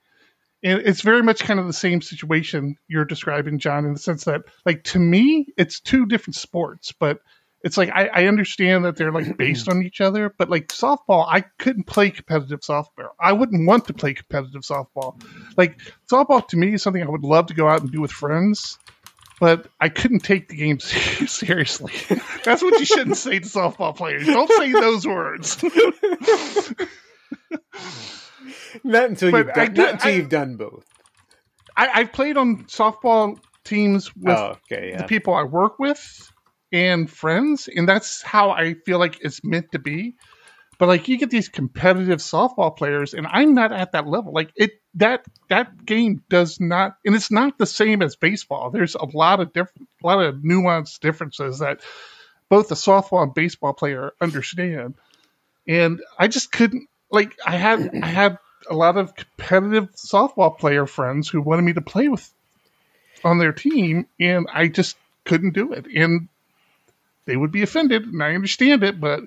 And it's very much kind of the same situation you're describing, John, in the sense that, like, to me, it's two different sports. But it's like I understand that they're, like, based on each other. But, like, softball, I couldn't play competitive softball. I wouldn't want to play competitive softball. Like, softball, to me, is something I would love to go out and do with friends. But I couldn't take the game seriously. That's what you shouldn't say to softball players. Don't say those words. Not until you've done both. I've played on softball teams with the people I work with and friends, and that's how I feel like it's meant to be. But like, you get these competitive softball players, and I'm not at that level. Like that game does not, and it's not the same as baseball. There's a lot of nuanced differences that both the softball and baseball player understand, and I just couldn't. Like, I had a lot of competitive softball player friends who wanted me to play with on their team, and I just couldn't do it. And they would be offended, and I understand it, but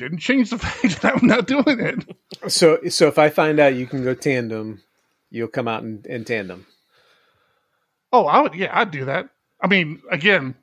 didn't change the fact that I'm not doing it. So if I find out you can go tandem, you'll come out and tandem. Oh, I would. Yeah, I'd do that. I mean, again.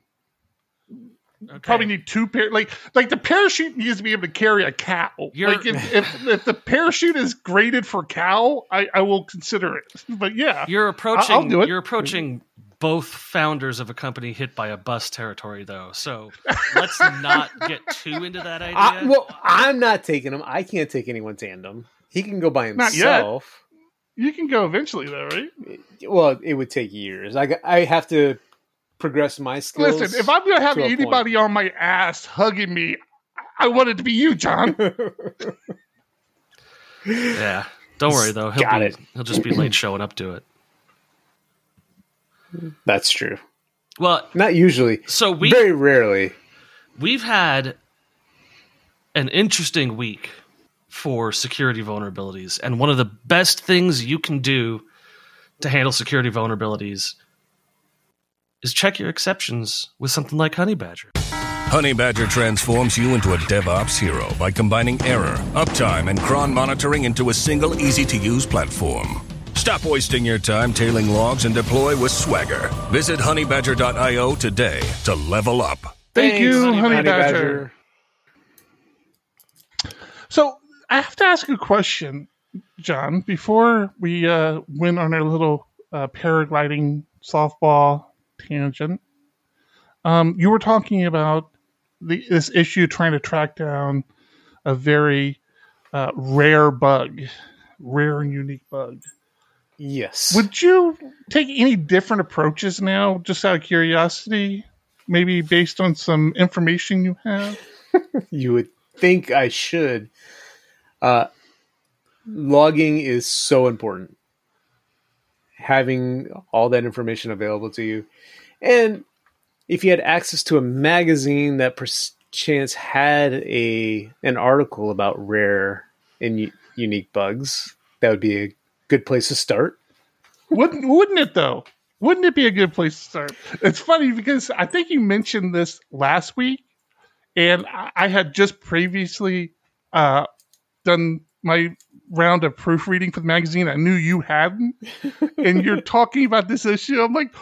Okay. Probably need two pair. Like the parachute needs to be able to carry a cow. Like if the parachute is graded for cow, I will consider it. But yeah, I'll do it. You're approaching both founders of a company hit by a bus territory, though. So let's not get too into that idea. I'm not taking him. I can't take anyone tandem. He can go by himself. You can go eventually, though, right? Well, it would take years. I have to. Progress my skills. Listen, if I'm going to have anybody on my ass hugging me, I want it to be you, John. Yeah. Don't worry, though. He'll just be late showing up to it. That's true. Well, not usually. So very rarely. We've had an interesting week for security vulnerabilities. And one of the best things you can do to handle security vulnerabilities is check your exceptions with something like Honey Badger. Honey Badger transforms you into a DevOps hero by combining error, uptime, and cron monitoring into a single easy-to-use platform. Stop wasting your time tailing logs and deploy with swagger. Visit honeybadger.io today to level up. Thank you, Honey Badger. So I have to ask a question, John, before we went on our little paragliding softball tangent. You were talking about this issue trying to track down a very rare and unique bug. Yes. Would you take any different approaches now, just out of curiosity, maybe based on some information you have? You would think I should. Logging is so important. Having all that information available to you. And if you had access to a magazine that perchance had an article about rare and unique bugs, that would be a good place to start. Wouldn't it, though? Wouldn't it be a good place to start? It's funny because I think you mentioned this last week, and I had just previously done my round of proofreading for the magazine. I knew you hadn't, and you're talking about this issue. I'm like,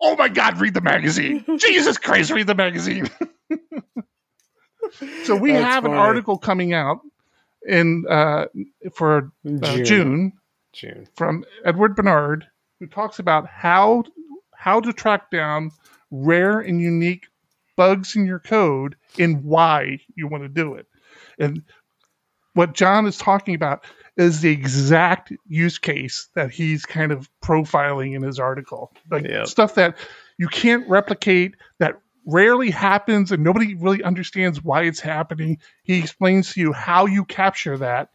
oh my God, read the magazine. Jesus Christ, read the magazine. So we have an article coming out in for June from Edward Bernard, who talks about how to track down rare and unique bugs in your code and why you want to do it. And what John is talking about is the exact use case that he's kind of profiling in his article. Stuff that you can't replicate, that rarely happens, and nobody really understands why it's happening. He explains to you how you capture that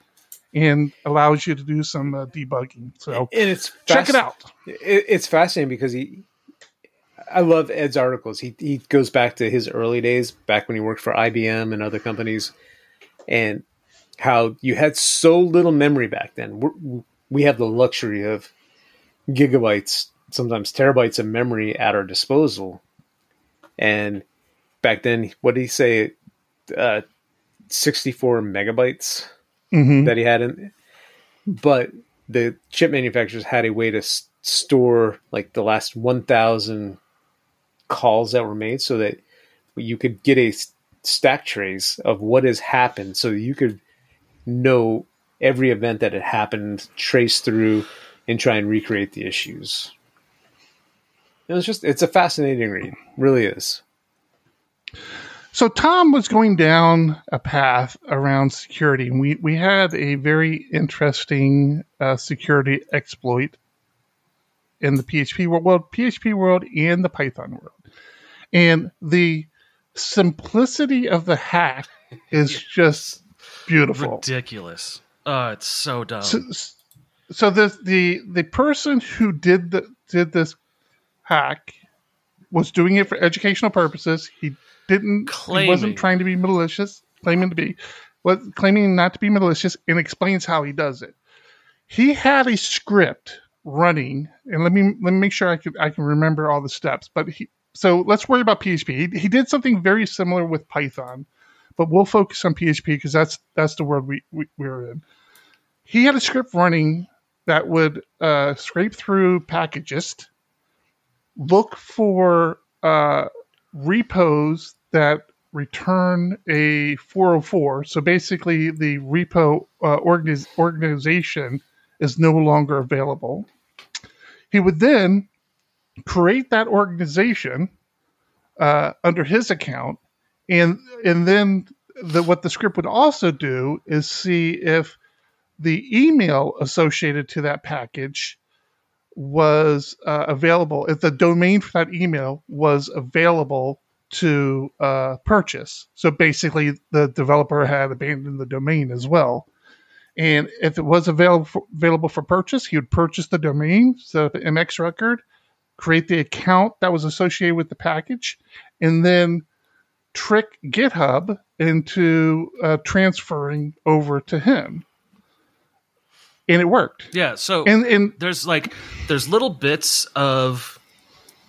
and allows you to do some debugging. So check it out. It's fascinating because I love Ed's articles. He goes back to his early days, back when he worked for IBM and other companies, and how you had so little memory back then. We have the luxury of gigabytes, sometimes terabytes of memory at our disposal. And back then, what did he say? 64 megabytes that he had in. But the chip manufacturers had a way to store like the last 1,000 calls that were made, so that you could get a stack trace of what has happened, so you could know every event that had happened, trace through, and try and recreate the issues. It's a fascinating read. Really is. So Tom was going down a path around security. We had a very interesting security exploit in the PHP world and the Python world. And the simplicity of the hack is just beautiful. Ridiculous. It's so dumb. So the person who did this hack was doing it for educational purposes. He wasn't trying to be malicious, claiming not to be malicious, and explains how he does it. He had a script running, and let me make sure I can remember all the steps. But so let's worry about PHP. He did something very similar with Python, but we'll focus on PHP because that's the world we're in. He had a script running that would scrape through Packagist, look for repos that return a 404. So basically, the repo organization is no longer available. He would then create that organization under his account, and then what the script would also do is see if the email associated to that package was available, if the domain for that email was available to purchase. So basically, the developer had abandoned the domain as well. And if it was available for purchase, he would purchase the domain, set up an MX record, create the account that was associated with the package, and then trick GitHub into transferring over to him. And it worked. Yeah. So there's little bits of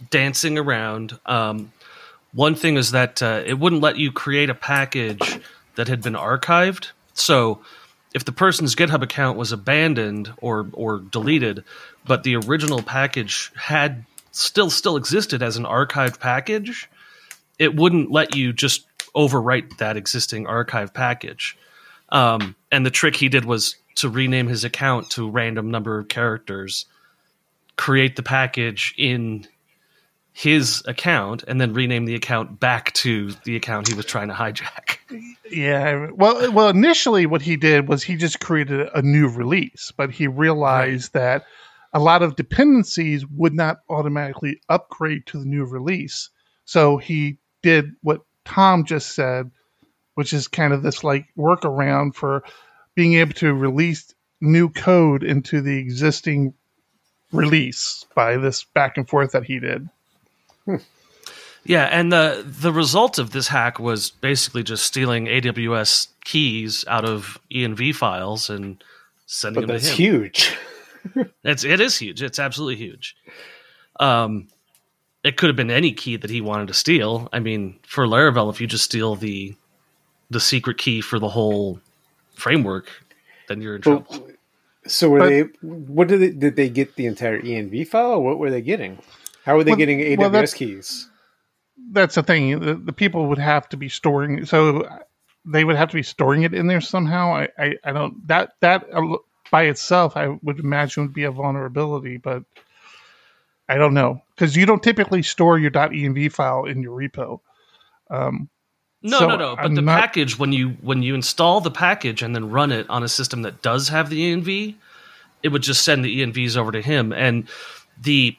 dancing around. One thing is that it wouldn't let you create a package that had been archived. So if the person's GitHub account was abandoned or deleted, but the original package had still existed as an archived package, it wouldn't let you just overwrite that existing archived package. And the trick he did was to rename his account to a random number of characters, create the package in his account, and then rename the account back to the account he was trying to hijack. Yeah. Well, initially what he did was he just created a new release, but he realized that a lot of dependencies would not automatically upgrade to the new release. So he did what Tom just said, which is kind of this like workaround for being able to release new code into the existing release by this back and forth that he did. Yeah, and the result of this hack was basically just stealing AWS keys out of ENV files and sending them to him. That's huge. It is huge. It's absolutely huge. It could have been any key that he wanted to steal. I mean, for Laravel, if you just steal the secret key for the whole framework, then you're in trouble. So did they get the entire ENV file? Or what were they getting? How were they getting AWS keys? That's the thing. The people would have to be storing. So they would have to be storing it in there somehow. I don't, that by itself, I would imagine would be a vulnerability, but I don't know. Cause you don't typically store your .env file in your repo. No. But package, when you install the package and then run it on a system that does have the ENV, it would just send the ENVs over to him. And the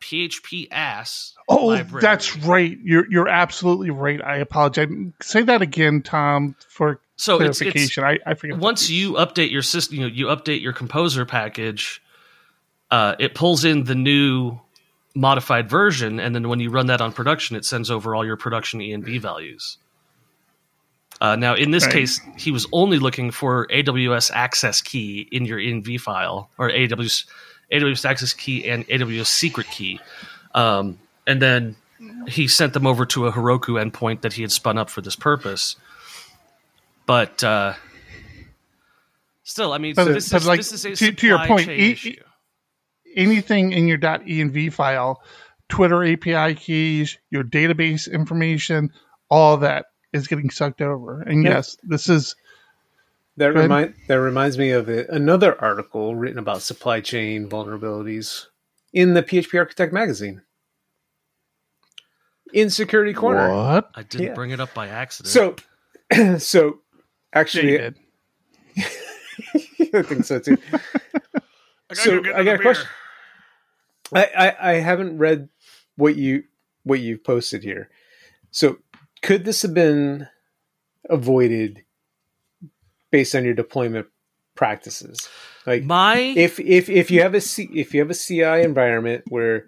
PHP ass. Oh, library. That's right. You're absolutely right. I apologize. Say that again, Tom, for clarification. I forget. Once you update your system, you update your composer package. It pulls in the new modified version, and then when you run that on production, it sends over all your production ENV values. Now, in this case, he was only looking for AWS access key in your ENV file, or AWS access key and AWS secret key. And then he sent them over to a Heroku endpoint that he had spun up for this purpose. But still, I mean, this is a supply to your point, chain issue. Anything in your .env file, Twitter API keys, your database information, all that is getting sucked over. And yes, this is... That reminds me of another article written about supply chain vulnerabilities in the PHP Architect magazine. In Security Corner. What? I didn't bring it up by accident. So actually... Yeah, you did. I think so, too. I got a question. I haven't read what you've posted here. So could this have been avoided... based on your deployment practices, like if you have a CI environment where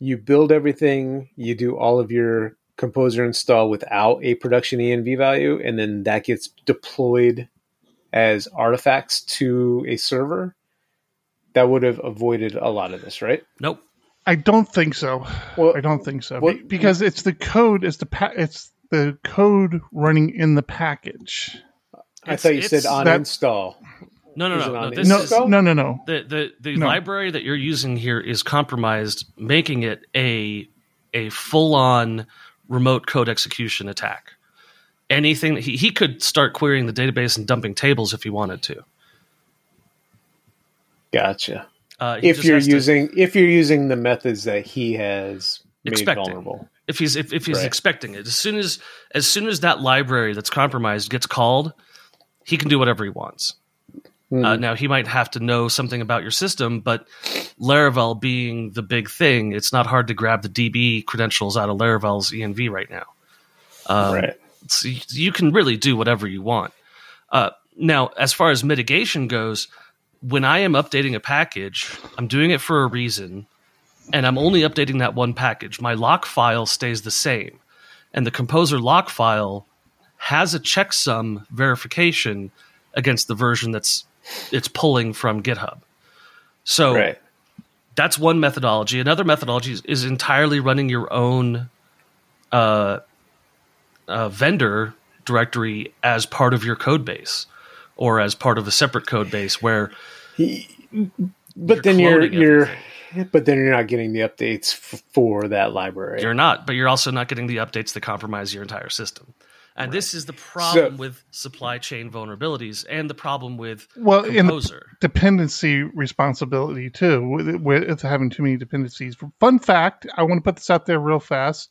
you build everything, you do all of your composer install without a production ENV value, and then that gets deployed as artifacts to a server, that would have avoided a lot of this, right? Nope, I don't think so. Well, I don't think so because it's the code running in the package. I thought you said on install. No. The library that you're using here is compromised, making it a full-on remote code execution attack. Anything that he could start querying the database and dumping tables if he wanted to. Gotcha. If you're using the methods that he has made vulnerable. If he's expecting it, as soon as that library that's compromised gets called. He can do whatever he wants. Now, he might have to know something about your system, but Laravel being the big thing, it's not hard to grab the DB credentials out of Laravel's ENV right now. So you can really do whatever you want. Now, as far as mitigation goes, when I am updating a package, I'm doing it for a reason, and I'm only updating that one package. My lock file stays the same, and the composer lock file has a checksum verification against the version that's pulling from GitHub. So that's one methodology. Another methodology is entirely running your own vendor directory as part of your code base or as part of a separate code base where But then you're not getting the updates for that library. You're not, but you're also not getting the updates that compromise your entire system. And this is the problem with supply chain vulnerabilities and the problem with Composer. And dependency responsibility, too, with having too many dependencies. Fun fact, I want to put this out there real fast.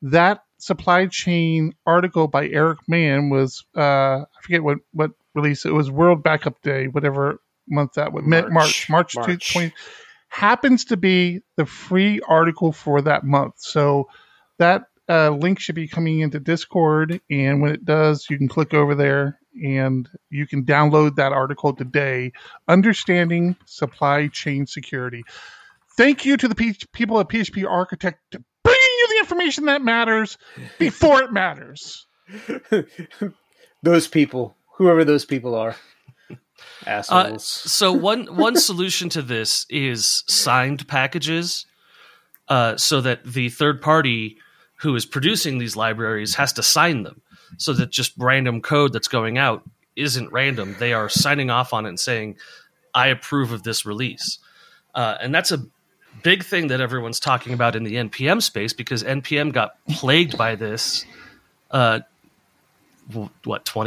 That supply chain article by Eric Mann was, I forget what release. It was World Backup Day, whatever month that was. March 2020. Happens to be the free article for that month. So that link should be coming into Discord, and when it does, you can click over there and you can download that article today, Understanding Supply Chain Security. Thank you to the people at PHP Architect for bringing you the information that matters before it matters. Those people, whoever those people are. Assholes. So one solution to this is signed packages, so that the third party who is producing these libraries has to sign them, so that just random code that's going out isn't random. They are signing off on it and saying, I approve of this release. And that's a big thing that everyone's talking about in the NPM space, because NPM got plagued by this, 20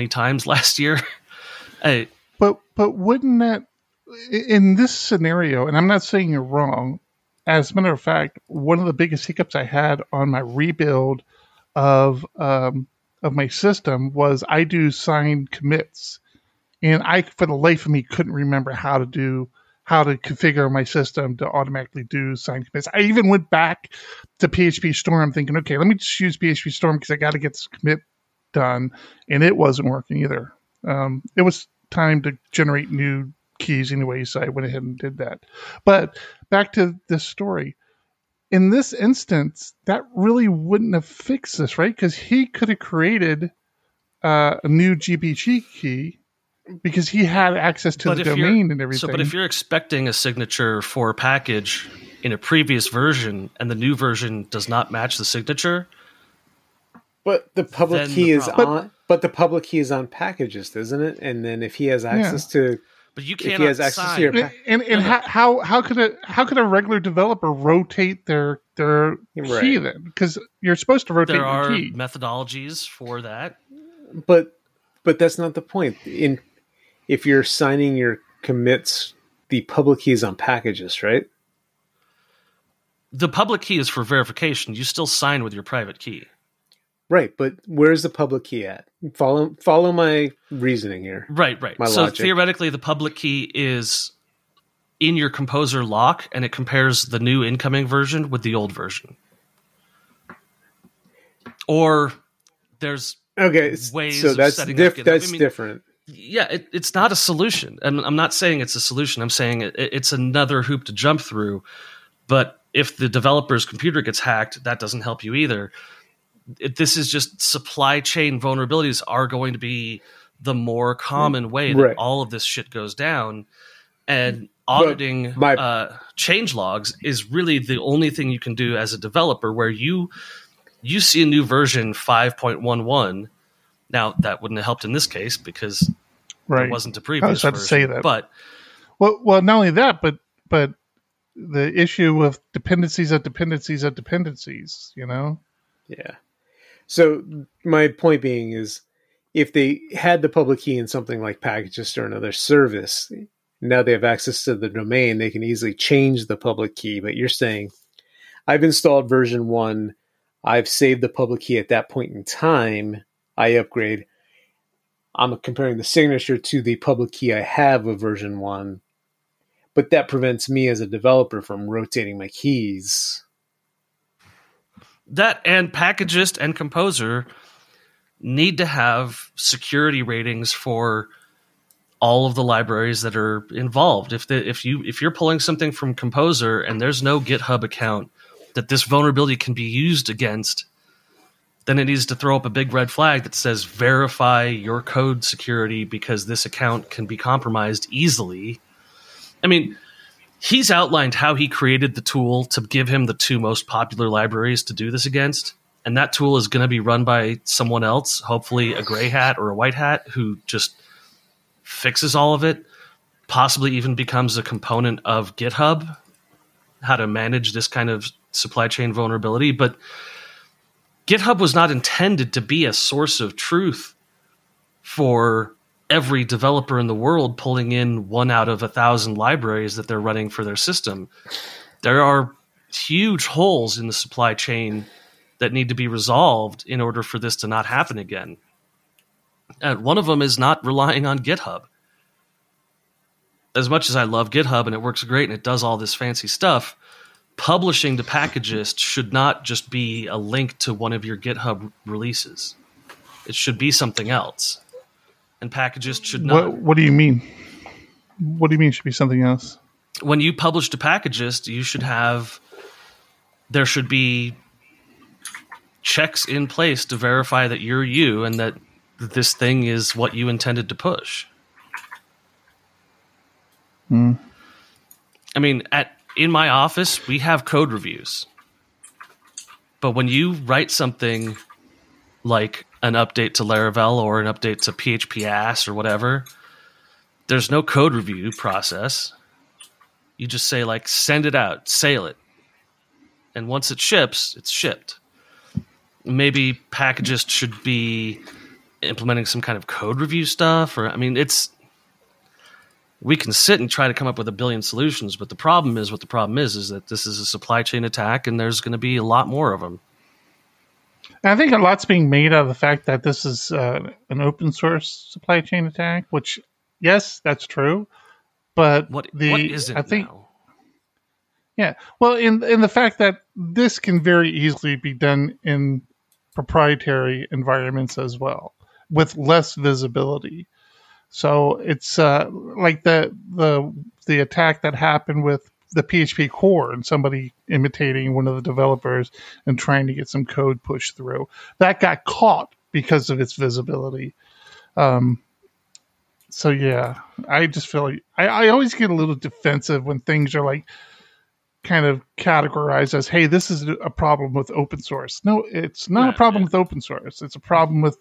times last year? But wouldn't that, in this scenario, and I'm not saying you're wrong, as a matter of fact, one of the biggest hiccups I had on my rebuild of my system was I do signed commits, and I, for the life of me, couldn't remember how to configure my system to automatically do signed commits. I even went back to PHP Storm thinking, okay, let me just use PHP Storm because I got to get this commit done, and it wasn't working either. It was time to generate new keys anyway, so I went ahead and did that. But back to this story. In this instance, that really wouldn't have fixed this, right? Because he could have created a new GBG key because he had access to the domain and everything. So, but if you're expecting a signature for a package in a previous version and the new version does not match the signature, but the public key is on. But the public key is on Packagist, isn't it? And then if he has access to, but you can't access to your how could a regular developer rotate their key then? Because you're supposed to rotate the key. There are methodologies for that. But that's not the point. If you're signing your commits, the public key is on Packagist, right? The public key is for verification. You still sign with your private key. Right, but where's the public key at? Follow my reasoning here. Right. My logic. Theoretically, the public key is in your composer lock, and it compares the new incoming version with the old version. Or there's ways of setting up. That's different. Yeah, it's not a solution. And I'm not saying it's a solution. I'm saying it's another hoop to jump through. But if the developer's computer gets hacked, that doesn't help you either. This is just supply chain vulnerabilities are going to be the more common way that all of this shit goes down, and auditing change logs is really the only thing you can do as a developer where you see a new version 5.11. Now that wouldn't have helped in this case because it wasn't a previous. I was about to say that, but well, not only that, but the issue of dependencies, you know? Yeah. So my point being is, if they had the public key in something like Packagist or another service, now they have access to the domain, they can easily change the public key. But you're saying, I've installed version 1, I've saved the public key at that point in time, I upgrade. I'm comparing the signature to the public key I have of version 1, but that prevents me as a developer from rotating my keys. That and Packagist and Composer need to have security ratings for all of the libraries that are involved. If you're pulling something from Composer and there's no GitHub account that this vulnerability can be used against, then it needs to throw up a big red flag that says verify your code security because this account can be compromised easily. I mean, he's outlined how he created the tool to give him the two most popular libraries to do this against. And that tool is going to be run by someone else, hopefully a gray hat or a white hat, who just fixes all of it, possibly even becomes a component of GitHub, how to manage this kind of supply chain vulnerability. But GitHub was not intended to be a source of truth for every developer in the world pulling in 1 out of 1,000 libraries that they're running for their system. There are huge holes in the supply chain that need to be resolved in order for this to not happen again. And one of them is not relying on GitHub. As much as I love GitHub and it works great and it does all this fancy stuff, publishing to Packagist should not just be a link to one of your GitHub releases. It should be something else. And Packagist should not. What do you mean? What do you mean it should be something else? When you publish to Packagist, you should have, there should be checks in place to verify that you're you and that this thing is what you intended to push. Mm. I mean, in my office, we have code reviews. But when you write something like an update to Laravel or an update to PHP AS or whatever, there's no code review process. You just say, like, send it out, sail it. And once it ships, it's shipped. Maybe Packagist should be implementing some kind of code review stuff. Or, I mean, it's... We can sit and try to come up with a billion solutions, but the problem is that this is a supply chain attack and there's going to be a lot more of them. And I think a lot's being made out of the fact that this is an open source supply chain attack, which, yes, that's true. But what is it now? Yeah. Well, in the fact that this can very easily be done in proprietary environments as well with less visibility. So it's like the attack that happened with the PHP core and somebody imitating one of the developers and trying to get some code pushed through. That got caught because of its visibility. So, yeah, I just feel like I always get a little defensive when things are like kind of categorized as, hey, this is a problem with open source. No, it's not a problem with open source. It's a problem with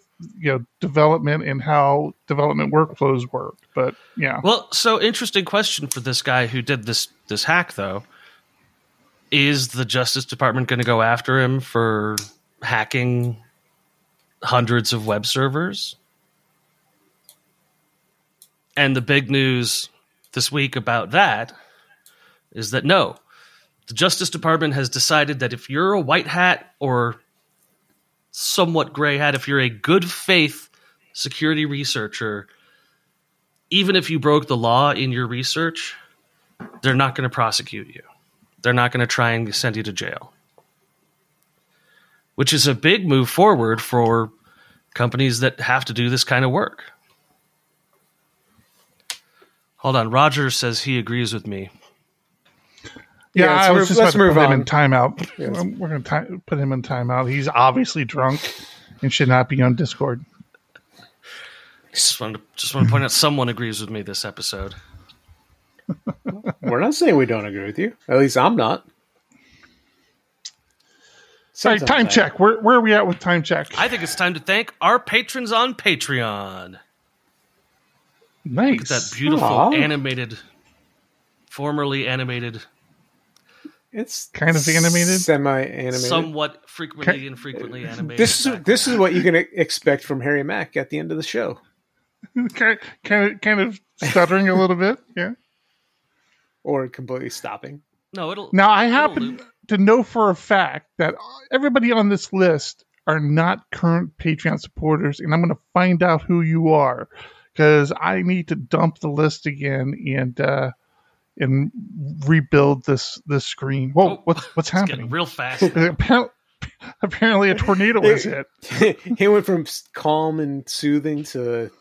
development and how development workflows work. But yeah. Well, so interesting question for this guy who did this hack though. Is the Justice Department going to go after him for hacking hundreds of web servers? And the big news this week about that is that no, the Justice Department has decided that if you're a white hat or somewhat gray hat, if you're a good faith security researcher, even if you broke the law in your research, they're not going to prosecute you. They're not going to try and send you to jail, which is a big move forward for companies that have to do this kind of work. Hold on. Roger says he agrees with me. Yeah, let's move on. Timeout. Yes. We're going to put him in timeout. He's obviously drunk and should not be on Discord. Just want to point out someone agrees with me this episode. We're not saying we don't agree with you. At least I'm not. Sorry, time check. Where are we at with time check? I think it's time to thank our patrons on Patreon. Nice. Look at that beautiful formerly animated... It's kind of animated, semi-animated, somewhat frequently, infrequently animated. This is what you can expect from Harry Mack at the end of the show. kind of stuttering a little bit, yeah, or completely stopping. No, it'll. Now I happen to know for a fact that everybody on this list are not current Patreon supporters, and I'm going to find out who you are because I need to dump the list again and rebuild this screen. Whoa, what's happening? Getting real fast. Apparently a tornado has hit. He went from calm and soothing to,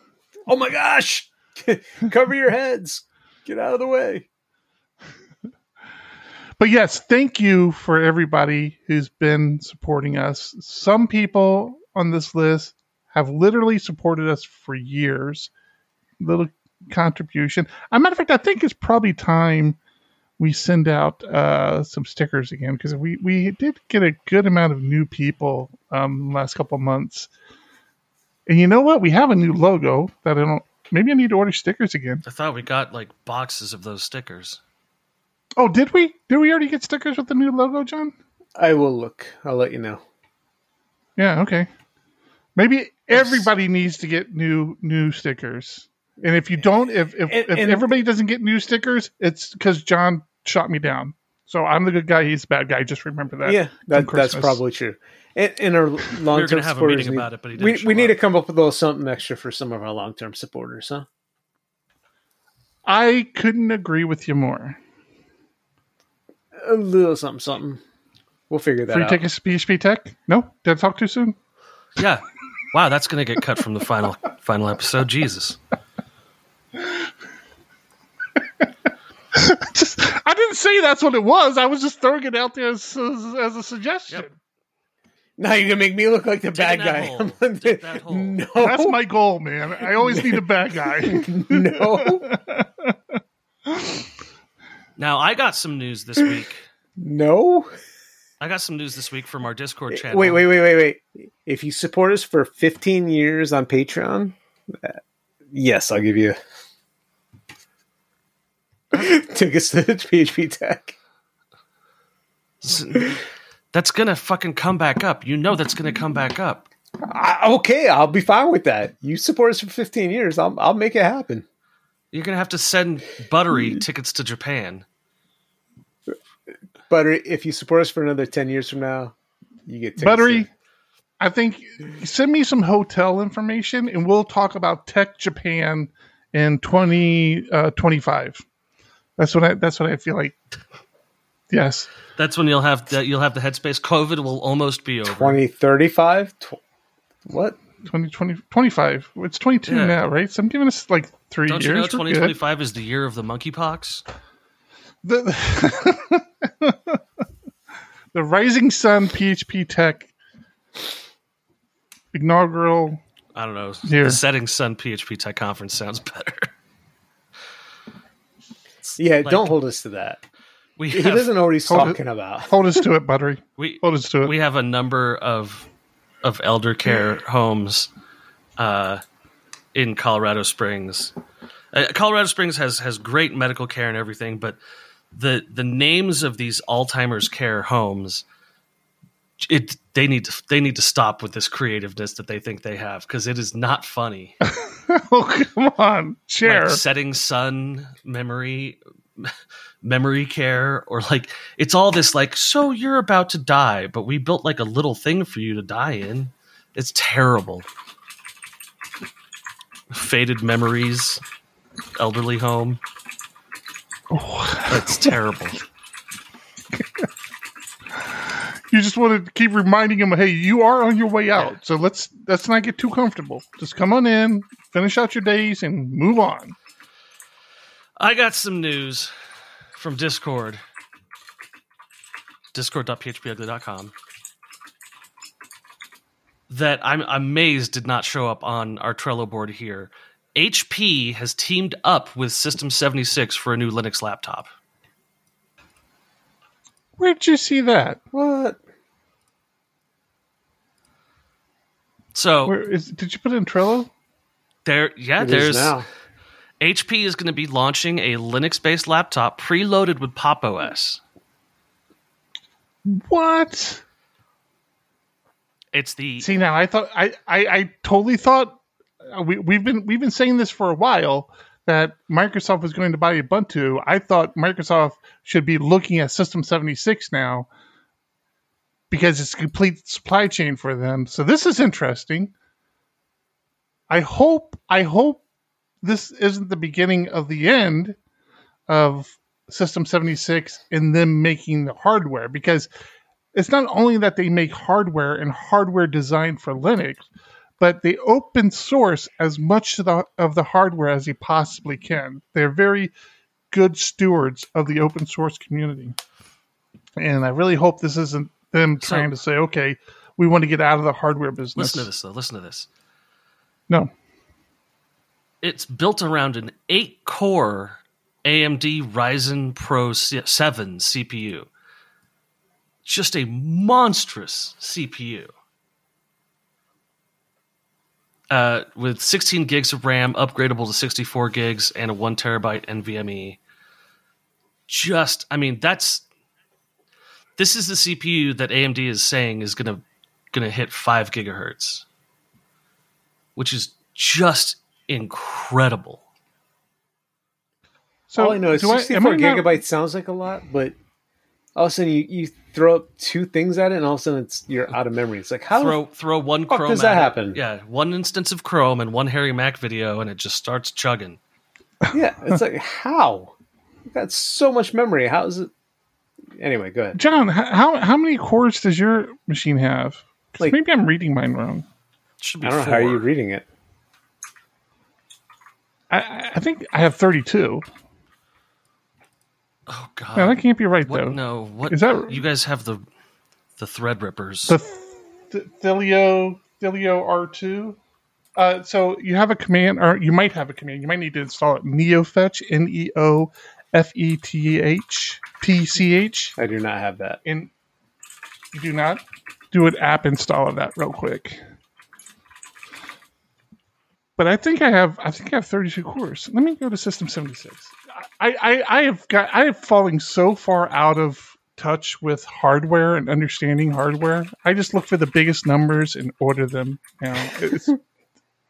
oh my gosh, cover your heads. Get out of the way. But yes, thank you for everybody who's been supporting us. Some people on this list have literally supported us for years. Little contribution. As a matter of fact, I think it's probably time we send out some stickers again because we did get a good amount of new people in the last couple of months. And you know what? We have a new logo that maybe I need to order stickers again. I thought we got like boxes of those stickers. Oh, did we? Did we already get stickers with the new logo, John? I will look. I'll let you know. Yeah, okay. Maybe everybody needs to get new stickers. And if you don't, if everybody doesn't get new stickers, it's because John shot me down. So I'm the good guy; he's the bad guy. Just remember that. Yeah, that's probably true. And our long-term supporters, we need to come up with a little something extra for some of our long-term supporters, huh? I couldn't agree with you more. a little something, something. We'll figure that out. Free tickets to PHP Tech? No? Did I talk too soon? Yeah. Wow, that's going to get cut from the final episode. Jesus. I didn't say that's what it was. I was just throwing it out there as a suggestion. Yep. Now you're going to make me look like the bad guy. That no. That's my goal, man. I always need a bad guy. No. Now, I got some news this week. No. I got some news this week from our Discord channel. Wait. If you support us for 15 years on Patreon, yes, I'll give you tickets to PHP Tech. That's going to fucking come back up. You know that's going to come back up. Okay, I'll be fine with that. You support us for 15 years, I'll make it happen. You're going to have to send Buttery tickets to Japan. Buttery, if you support us for another 10 years from now, you get tickets. Buttery, I think send me some hotel information and we'll talk about Tech Japan in 2025. That's what I feel like. Yes. That's when you'll have the headspace. COVID will almost be over. 2035? What? 2020, 25. It's 22 now, right? So I'm giving us like 3 years. Don't you know 2025 is the year of the monkeypox? The Rising Sun PHP Tech inaugural. I don't know. Year. The Setting Sun PHP Tech conference sounds better. Yeah, like, don't hold us to that. He doesn't know what he's talking about. Hold us to it, Buttery. Hold us to it. We have a number of elder care homes in Colorado Springs. Colorado Springs has great medical care and everything, but the names of these Alzheimer's care homes, they need to stop with this creativeness that they think they have, because it is not funny. Oh, come on, share. Like Setting Sun memory care, or like it's all this like, so you're about to die, but we built like a little thing for you to die in. It's terrible. Faded Memories elderly home. Oh, that's terrible. You just want to keep reminding him, hey, you are on your way out. Yeah. So let's not get too comfortable. Just come on in, finish out your days, and move on. I got some news from Discord. Discord.phpugly.com. That I'm amazed did not show up on our Trello board here. HP has teamed up with System76 for a new Linux laptop. Where'd you see that? What? So, did you put it in Trello? There's now. HP is going to be launching a Linux-based laptop preloaded with Pop!_OS. What? It's the see now. I thought I totally thought we've been saying this for a while that Microsoft was going to buy Ubuntu. I thought Microsoft should be looking at System76 now because it's a complete supply chain for them. So this is interesting. I hope this isn't the beginning of the end of System76 and them making the hardware, because it's not only that they make hardware and hardware designed for Linux, but they open source as much of the hardware as they possibly can. They're very good stewards of the open source community. And I really hope this isn't them trying to say, okay, we want to get out of the hardware business. Listen to this. No. It's built around an 8-core AMD Ryzen Pro 7 CPU. Just a monstrous CPU. With 16 gigs of RAM, upgradable to 64 gigs, and a 1 terabyte NVMe. This is the CPU that AMD is saying is gonna hit 5 gigahertz, which is just incredible. So all I know is 64 gigabytes sounds like a lot, but all of a sudden you throw up two things at it, and all of a sudden you're out of memory. It's like, how throw one Chrome does that happen? Yeah, one instance of Chrome and one Harry Mack video, and it just starts chugging. Yeah, it's like, how? That's so much memory. How is it? anyway, go ahead. John, how many cores does your machine have? Like, maybe I'm reading mine wrong. Should be I don't know. How are you reading it? I think I have 32. Oh God! No, that can't be right though. No, what is that? You guys have the Threadrippers. The Thilio R2. So you have a command, or you might have a command. You might need to install it. Neofetch, neofetch. I do not have that. And you do not do an app install of that real quick. But I think I have 32 cores. Let me go to System76. I am falling so far out of touch with hardware and understanding hardware. I just look for the biggest numbers and order them. You know, it's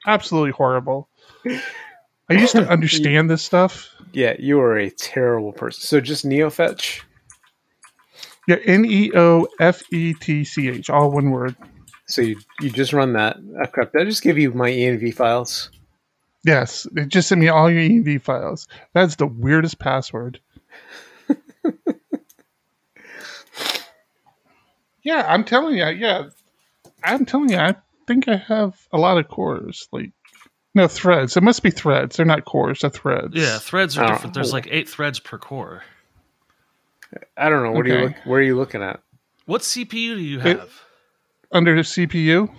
absolutely horrible. I used to understand this stuff. Yeah, you are a terrible person. So just neofetch. Yeah, neofetch, all one word. So you just run that. Oh, crap, did I just give you my ENV files? Yes, it just sent me all your ENV files. That's the weirdest password. Yeah, I'm telling you. Yeah, I'm telling you. I think I have a lot of cores. Like, no, threads. It must be threads. They're not cores. They're threads. Yeah, threads are different. There's like 8 threads per core. I don't know. What okay. Where are you looking at? What CPU do you have? Under the CPU?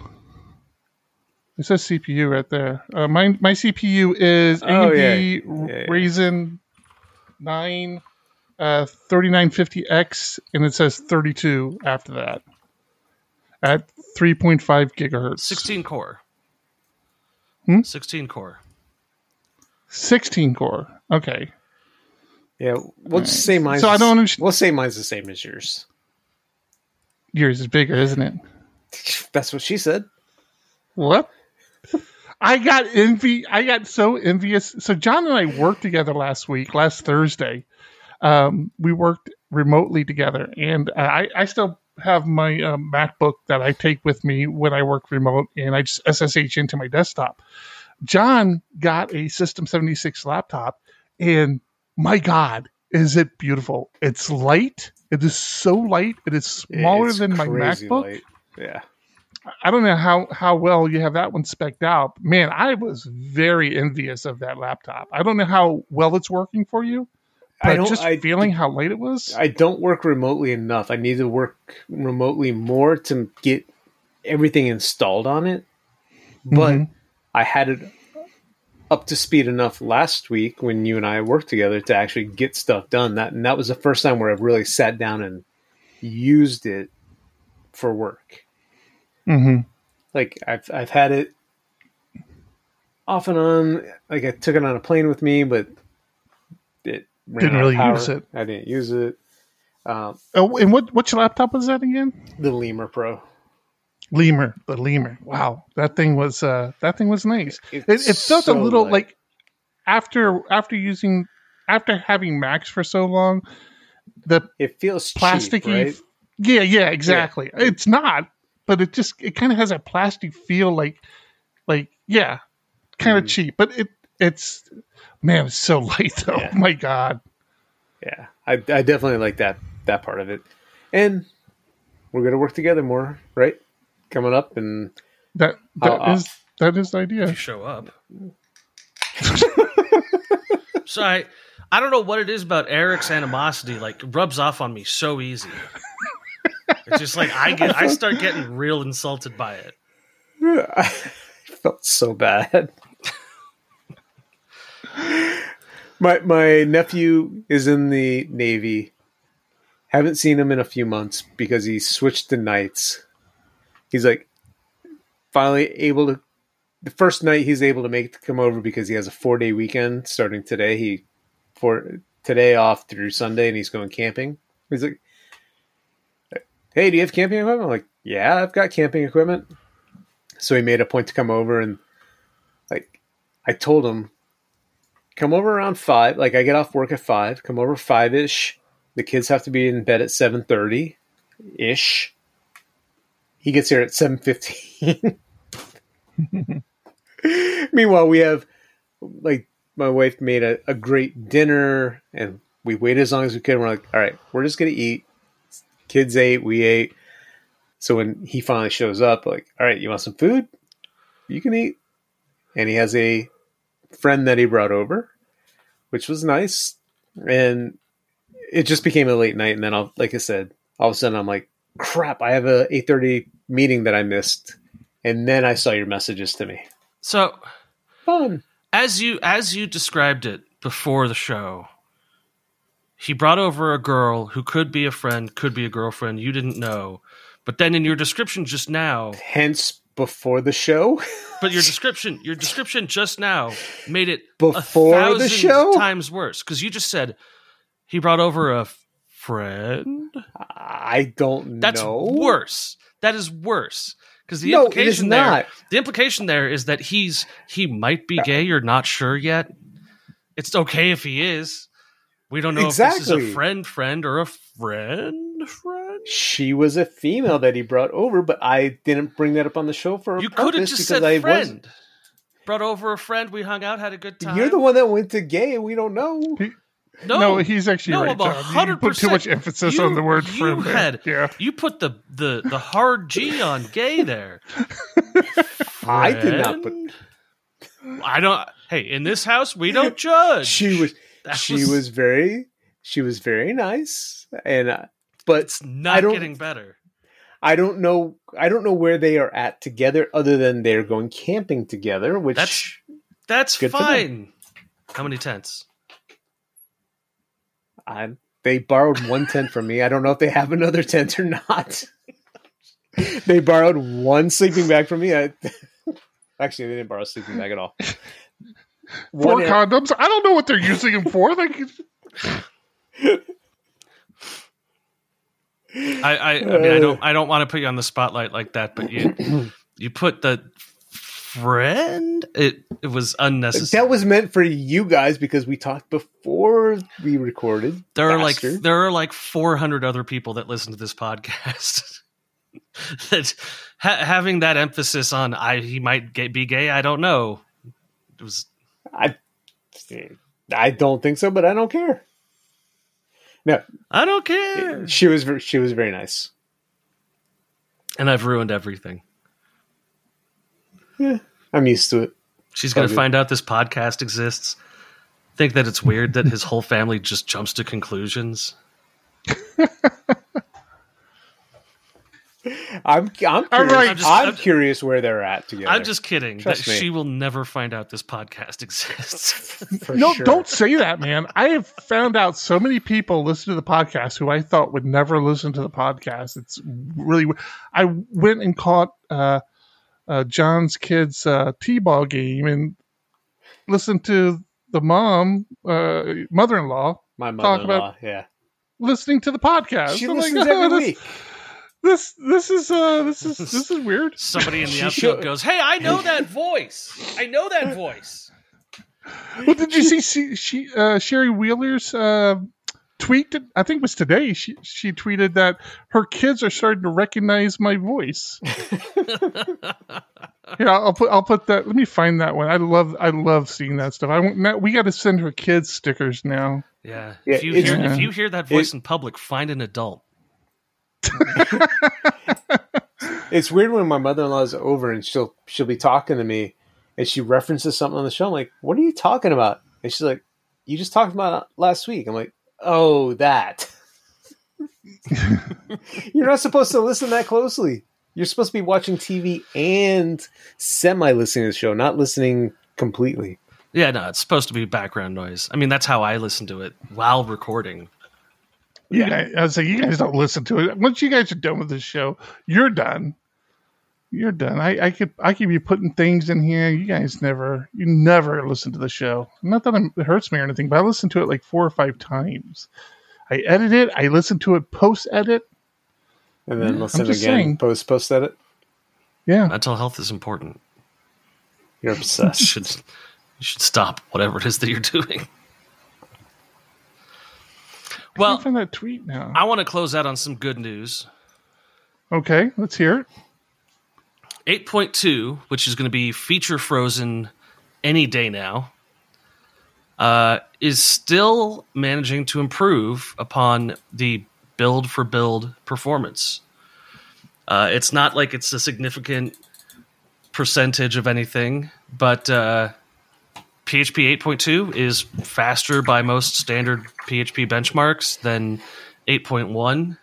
It says CPU right there. My CPU is AMD Ryzen 9 3950X, and it says 32 after that at 3.5 gigahertz. 16 core. 16 core. 16 core. Okay. Yeah, we'll just say mine's. So I don't understand. We'll say mine's the same as yours. Yours is bigger, isn't it? That's what she said. What? I got envy. I got so envious. So John and I worked together last Thursday. We worked remotely together, and I still have my MacBook that I take with me when I work remote, and I just SSH into my desktop. John got a System76 laptop, and my God, is it beautiful. It's light. It is so light. It is smaller than my MacBook. Light. Yeah. I don't know how well you have that one spec'd out. Man, I was very envious of that laptop. I don't know how well it's working for you, but feeling how light it was. I don't work remotely enough. I need to work remotely more to get everything installed on it. But I had it up to speed enough last week when you and I worked together to actually get stuff done. That was the first time where I've really sat down and used it for work. Like I've had it off and on. Like I took it on a plane with me, but it didn't really use it. I didn't use it. And what laptop was that again? The Lemur Pro. The Lemur. Wow, that thing was nice. It felt so a little like after having Macs for so long, it feels plasticky. Cheap, right? Yeah, exactly. Yeah. It's not. But it kind of has a plastic feel, kind of cheap. But it's so light though. Yeah. Oh my God. Yeah, I definitely like that part of it. And we're gonna work together more, right? Coming up, and that is the idea. You show up. So I don't know what it is about Eric's animosity. Like rubs off on me so easy. It's just like I start getting real insulted by it. Yeah, I felt so bad. My nephew is in the Navy. Haven't seen him in a few months because he switched to nights. He's like finally able to. The first night he's able to make to come over because he has a 4-day weekend starting today. Today off through Sunday, and he's going camping. He's like, hey, do you have camping equipment? I'm like, yeah, I've got camping equipment. So he made a point to come over, and like I told him, come over around 5. Like I get off work at 5. Come over 5-ish. The kids have to be in bed at 7:30-ish. He gets here at 7:15. Meanwhile, we have like my wife made a great dinner and we waited as long as we could. We're like, all right, we're just going to eat. Kids ate, we ate. So when he finally shows up, like, all right, you want some food? You can eat. And he has a friend that he brought over, which was nice. And it just became a late night. And then, like I said, all of a sudden I'm like, crap, I have a 8:30 meeting that I missed. And then I saw your messages to me. So fun. As you described it before the show, he brought over a girl who could be a friend, could be a girlfriend. You didn't know. But then in your description just now... Hence before the show? But your description just now made it before 1,000 times worse. Because you just said he brought over a friend? I don't know. That's worse. That is worse. Because the implication there is that he might be gay. You're not sure yet. It's okay if he is. We don't know if this is a friend or a friend. She was a female that he brought over, but I didn't bring that up on the show for a purpose. You could have just said friend. Brought over a friend. We hung out, had a good time. You're the one that went to gay. We don't know. No, he's actually right, Tom. You put too much emphasis on the word friend. You put the hard G on gay there. I did not put... I don't... Hey, in this house, we don't judge. She was very nice, and but it's not getting better. I don't know where they are at together, other than they're going camping together. Which that's good fine. How many tents? They borrowed one tent from me. I don't know if they have another tent or not. They borrowed one sleeping bag from me. Actually, they didn't borrow a sleeping bag at all. Four condoms? I don't know what they're using them for. Like, I mean, I don't want to put you on the spotlight like that, but you put the friend. It was unnecessary. That was meant for you guys because we talked before we recorded. There are like 400 other people that listen to this podcast. That having that emphasis on he might be gay. I don't know. It was. I don't think so, but I don't care. No, I don't care. She was very nice, and I've ruined everything. Yeah, I'm used to it. She's going to find out this podcast exists. Think that it's weird that his whole family just jumps to conclusions. I'm curious where they're at together. I'm just kidding. She will never find out this podcast exists. Don't say that, man. I have found out so many people listen to the podcast who I thought would never listen to the podcast. It's really... I went and caught John's kid's t-ball game and listened to the mother-in-law. My mother-in-law, talk about listening to the podcast. She listens every week. This is weird. Somebody in the episode goes, "Hey, I know that voice. I know that voice." Well, did you see Sherry Wheeler's tweet? I think it was today. She tweeted that her kids are starting to recognize my voice. I'll put that. Let me find that one. I love seeing that stuff. We got to send her kids stickers now. Yeah. If you hear that voice in public, find an adult. It's weird when my mother-in-law is over and she'll be talking to me and she references something on the show. I'm like, "What are you talking about?" And she's like, "You just talked about it last week." I'm like, "Oh, that." You're not supposed to listen that closely. You're supposed to be watching TV and semi-listening to the show, not listening completely. Yeah, no, it's supposed to be background noise. I mean, that's how I listen to it while recording. Yeah, I was like, you guys don't listen to it. Once you guys are done with this show, you're done. You're done. I could be putting things in here. You guys never listen to the show. Not that it hurts me or anything, but I listen to it like 4 or 5 times. I edit it. I listen to it post-edit. And then listen again post-edit? Yeah. Mental health is important. You're obsessed. You should stop whatever it is that you're doing. Well, from that tweet now. I want to close out on some good news. Okay, let's hear it. 8.2, which is going to be feature frozen any day now, is still managing to improve upon the build for build performance. It's not like it's a significant percentage of anything, but PHP 8.2 is faster by most standard PHP benchmarks than 8.1.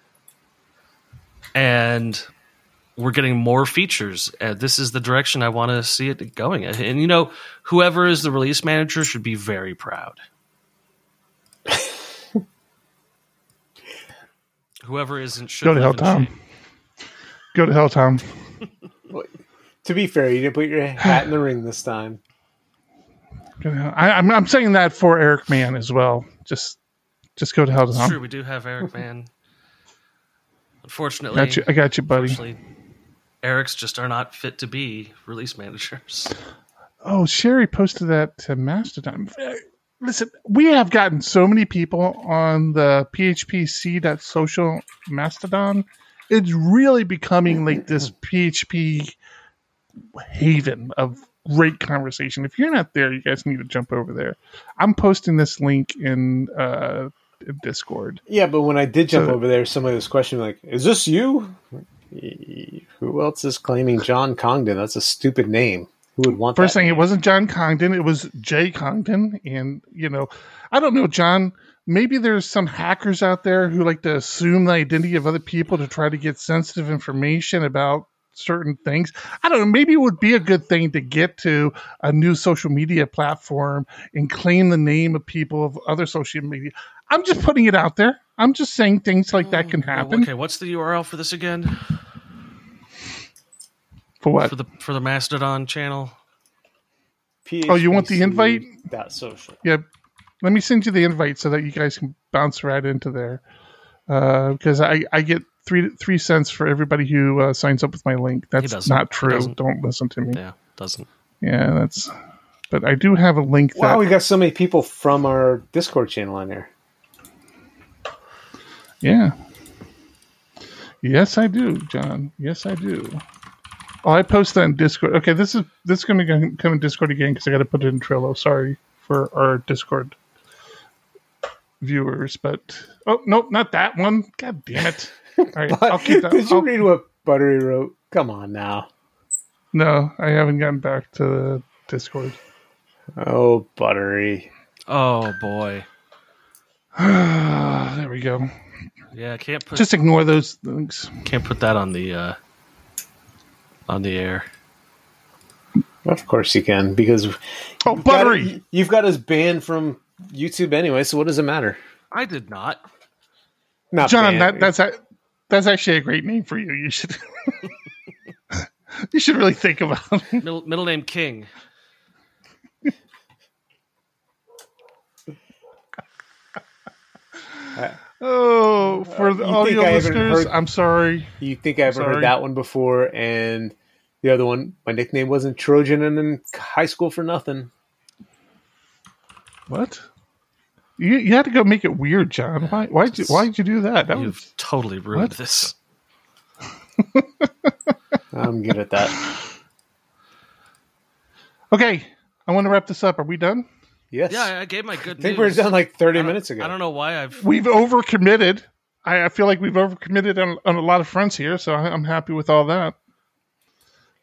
And we're getting more features. This is the direction I want to see it going. And, you know, whoever is the release manager should be very proud. Whoever isn't should go to hell, Tom. Go to hell, Tom. To be fair, you didn't put your hat in the ring this time. I'm saying that for Eric Mann as well. Just go to hell, Tom. It's true, we do have Eric Mann. Unfortunately, I got you, buddy. Eric's just are not fit to be release managers. Oh, Sherry posted that to Mastodon. Listen, we have gotten so many people on the phpc.social Mastodon. It's really becoming like this PHP haven of great conversation. If you're not there, you guys need to jump over there. I'm posting this link in Discord. Yeah, but when I did jump over there, somebody was questioning, like, is this you? Who else is claiming John Congdon? That's a stupid name. Who would want that? First thing, it wasn't John Congdon. It was Jay Congdon. And, you know, I don't know, John. Maybe there's some hackers out there who like to assume the identity of other people to try to get sensitive information about certain things. I don't know. Maybe it would be a good thing to get to a new social media platform and claim the name of people of other social media. I'm just putting it out there. I'm just saying things like that can happen. Okay, what's the URL for this again? For what? For the Mastodon channel. PHPC. Oh, you want the invite? .social. Yeah. Let me send you the invite so that you guys can bounce right into there. Because I get three cents for everybody who signs up with my link. That's not true. Don't listen to me. Yeah, doesn't. Yeah, that's. But I do have a link. Wow, we got so many people from our Discord channel on there. Yeah. Yes, I do, John. Yes, I do. Oh, I post that in Discord. Okay, this is going to come in Discord again because I got to put it in Trello. Sorry for our Discord viewers, but oh nope, not that one. God damn it! All right, I'll keep that. Did you read what Buttery wrote? Come on now. No, I haven't gotten back to Discord. Oh, Buttery. Oh boy. There we go. Yeah, just ignore those things. Can't put that on the air. Of course you can, because Buttery, you've got us banned from YouTube anyway. So what does it matter? I did not. Not John. Banned. That's actually a great name for you. You should. You should really think about it. Middle name King. Oh, for the audio listeners, I'm sorry. You think I haven't heard that one before, and the other one, my nickname wasn't Trojan and in high school for nothing. What? You had to go make it weird, John. Why'd you do that? You've totally ruined this. I'm good at that. Okay, I want to wrap this up. Are we done? Yes. Yeah, I gave my good news. I think we were done like 30 minutes ago. I don't know why We've overcommitted. I feel like we've overcommitted on a lot of fronts here, so I'm happy with all that.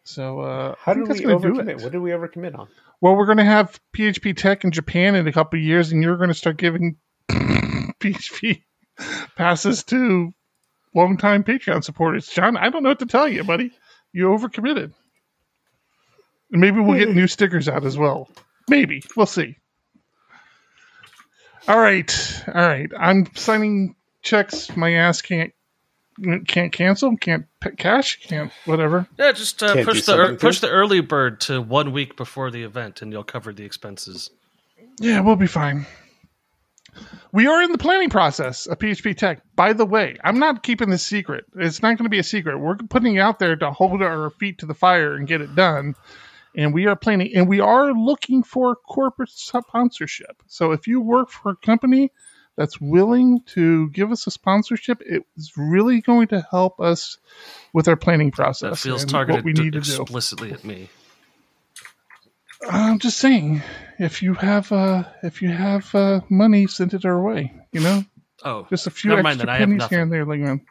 So how do we overcommit? What did we overcommit on? Well, we're going to have PHP Tech in Japan in a couple of years, and you're going to start giving PHP passes to longtime Patreon supporters. John, I don't know what to tell you, buddy. You overcommitted. And maybe we'll get new stickers out as well. Maybe. We'll see. All right. I'm signing checks. My ass can't cancel. Can't cash. Can't whatever. Yeah, just push the early bird to 1 week before the event, and you'll cover the expenses. Yeah, we'll be fine. We are in the planning process of PHP Tech. By the way, I'm not keeping this secret. It's not going to be a secret. We're putting it out there to hold our feet to the fire and get it done. And we are planning, and we are looking for corporate sponsorship. So if you work for a company that's willing to give us a sponsorship, it's really going to help us with our planning process. That feels targeted explicitly at me. I'm just saying, if you have money, send it our way. You know. Oh, just a few extra pennies here and there, like man.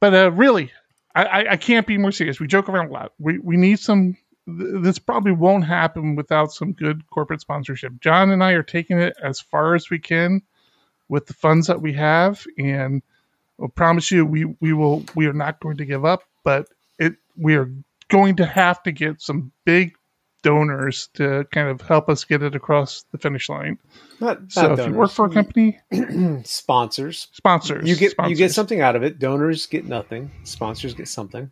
But really, I can't be more serious. We joke around a lot. We need some. This probably won't happen without some good corporate sponsorship. John and I are taking it as far as we can with the funds that we have, and I promise you, we are not going to give up. But we are going to have to get some big donors to kind of help us get it across the finish line. So if you work for a company, sponsors, you get something out of it. Donors get nothing. Sponsors get something.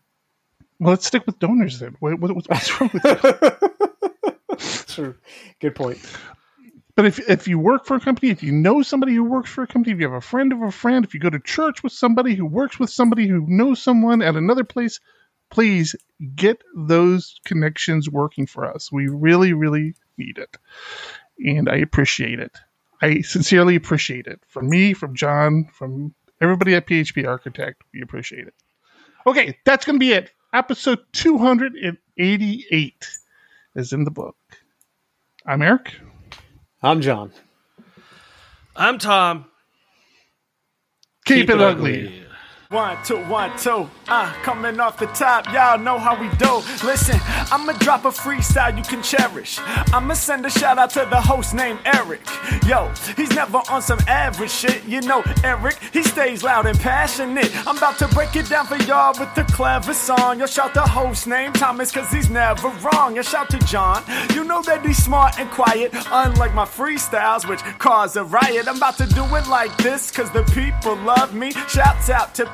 Well, let's stick with donors then. What's wrong with that? Sure. Good point. But if you work for a company, if you know somebody who works for a company, if you have a friend of a friend, if you go to church with somebody who works with somebody who knows someone at another place, please get those connections working for us. We really, really need it. And I appreciate it. I sincerely appreciate it. From me, from John, from everybody at PHP Architect, we appreciate it. Okay, that's going to be it. Episode 288 is in the book. I'm Eric. I'm John. I'm Tom. Keep it ugly. One, two, coming off the top, y'all know how we do. Listen, I'ma drop a freestyle you can cherish. I'ma send a shout out to the host named Eric. Yo, he's never on some average shit. You know Eric, he stays loud and passionate. I'm about to break it down for y'all with the clever song. Yo, shout the host named Thomas, cause he's never wrong. Yo, shout to John, you know that he's smart and quiet, unlike my freestyles, which cause a riot. I'm about to do it like this, cause the people love me. Shouts out to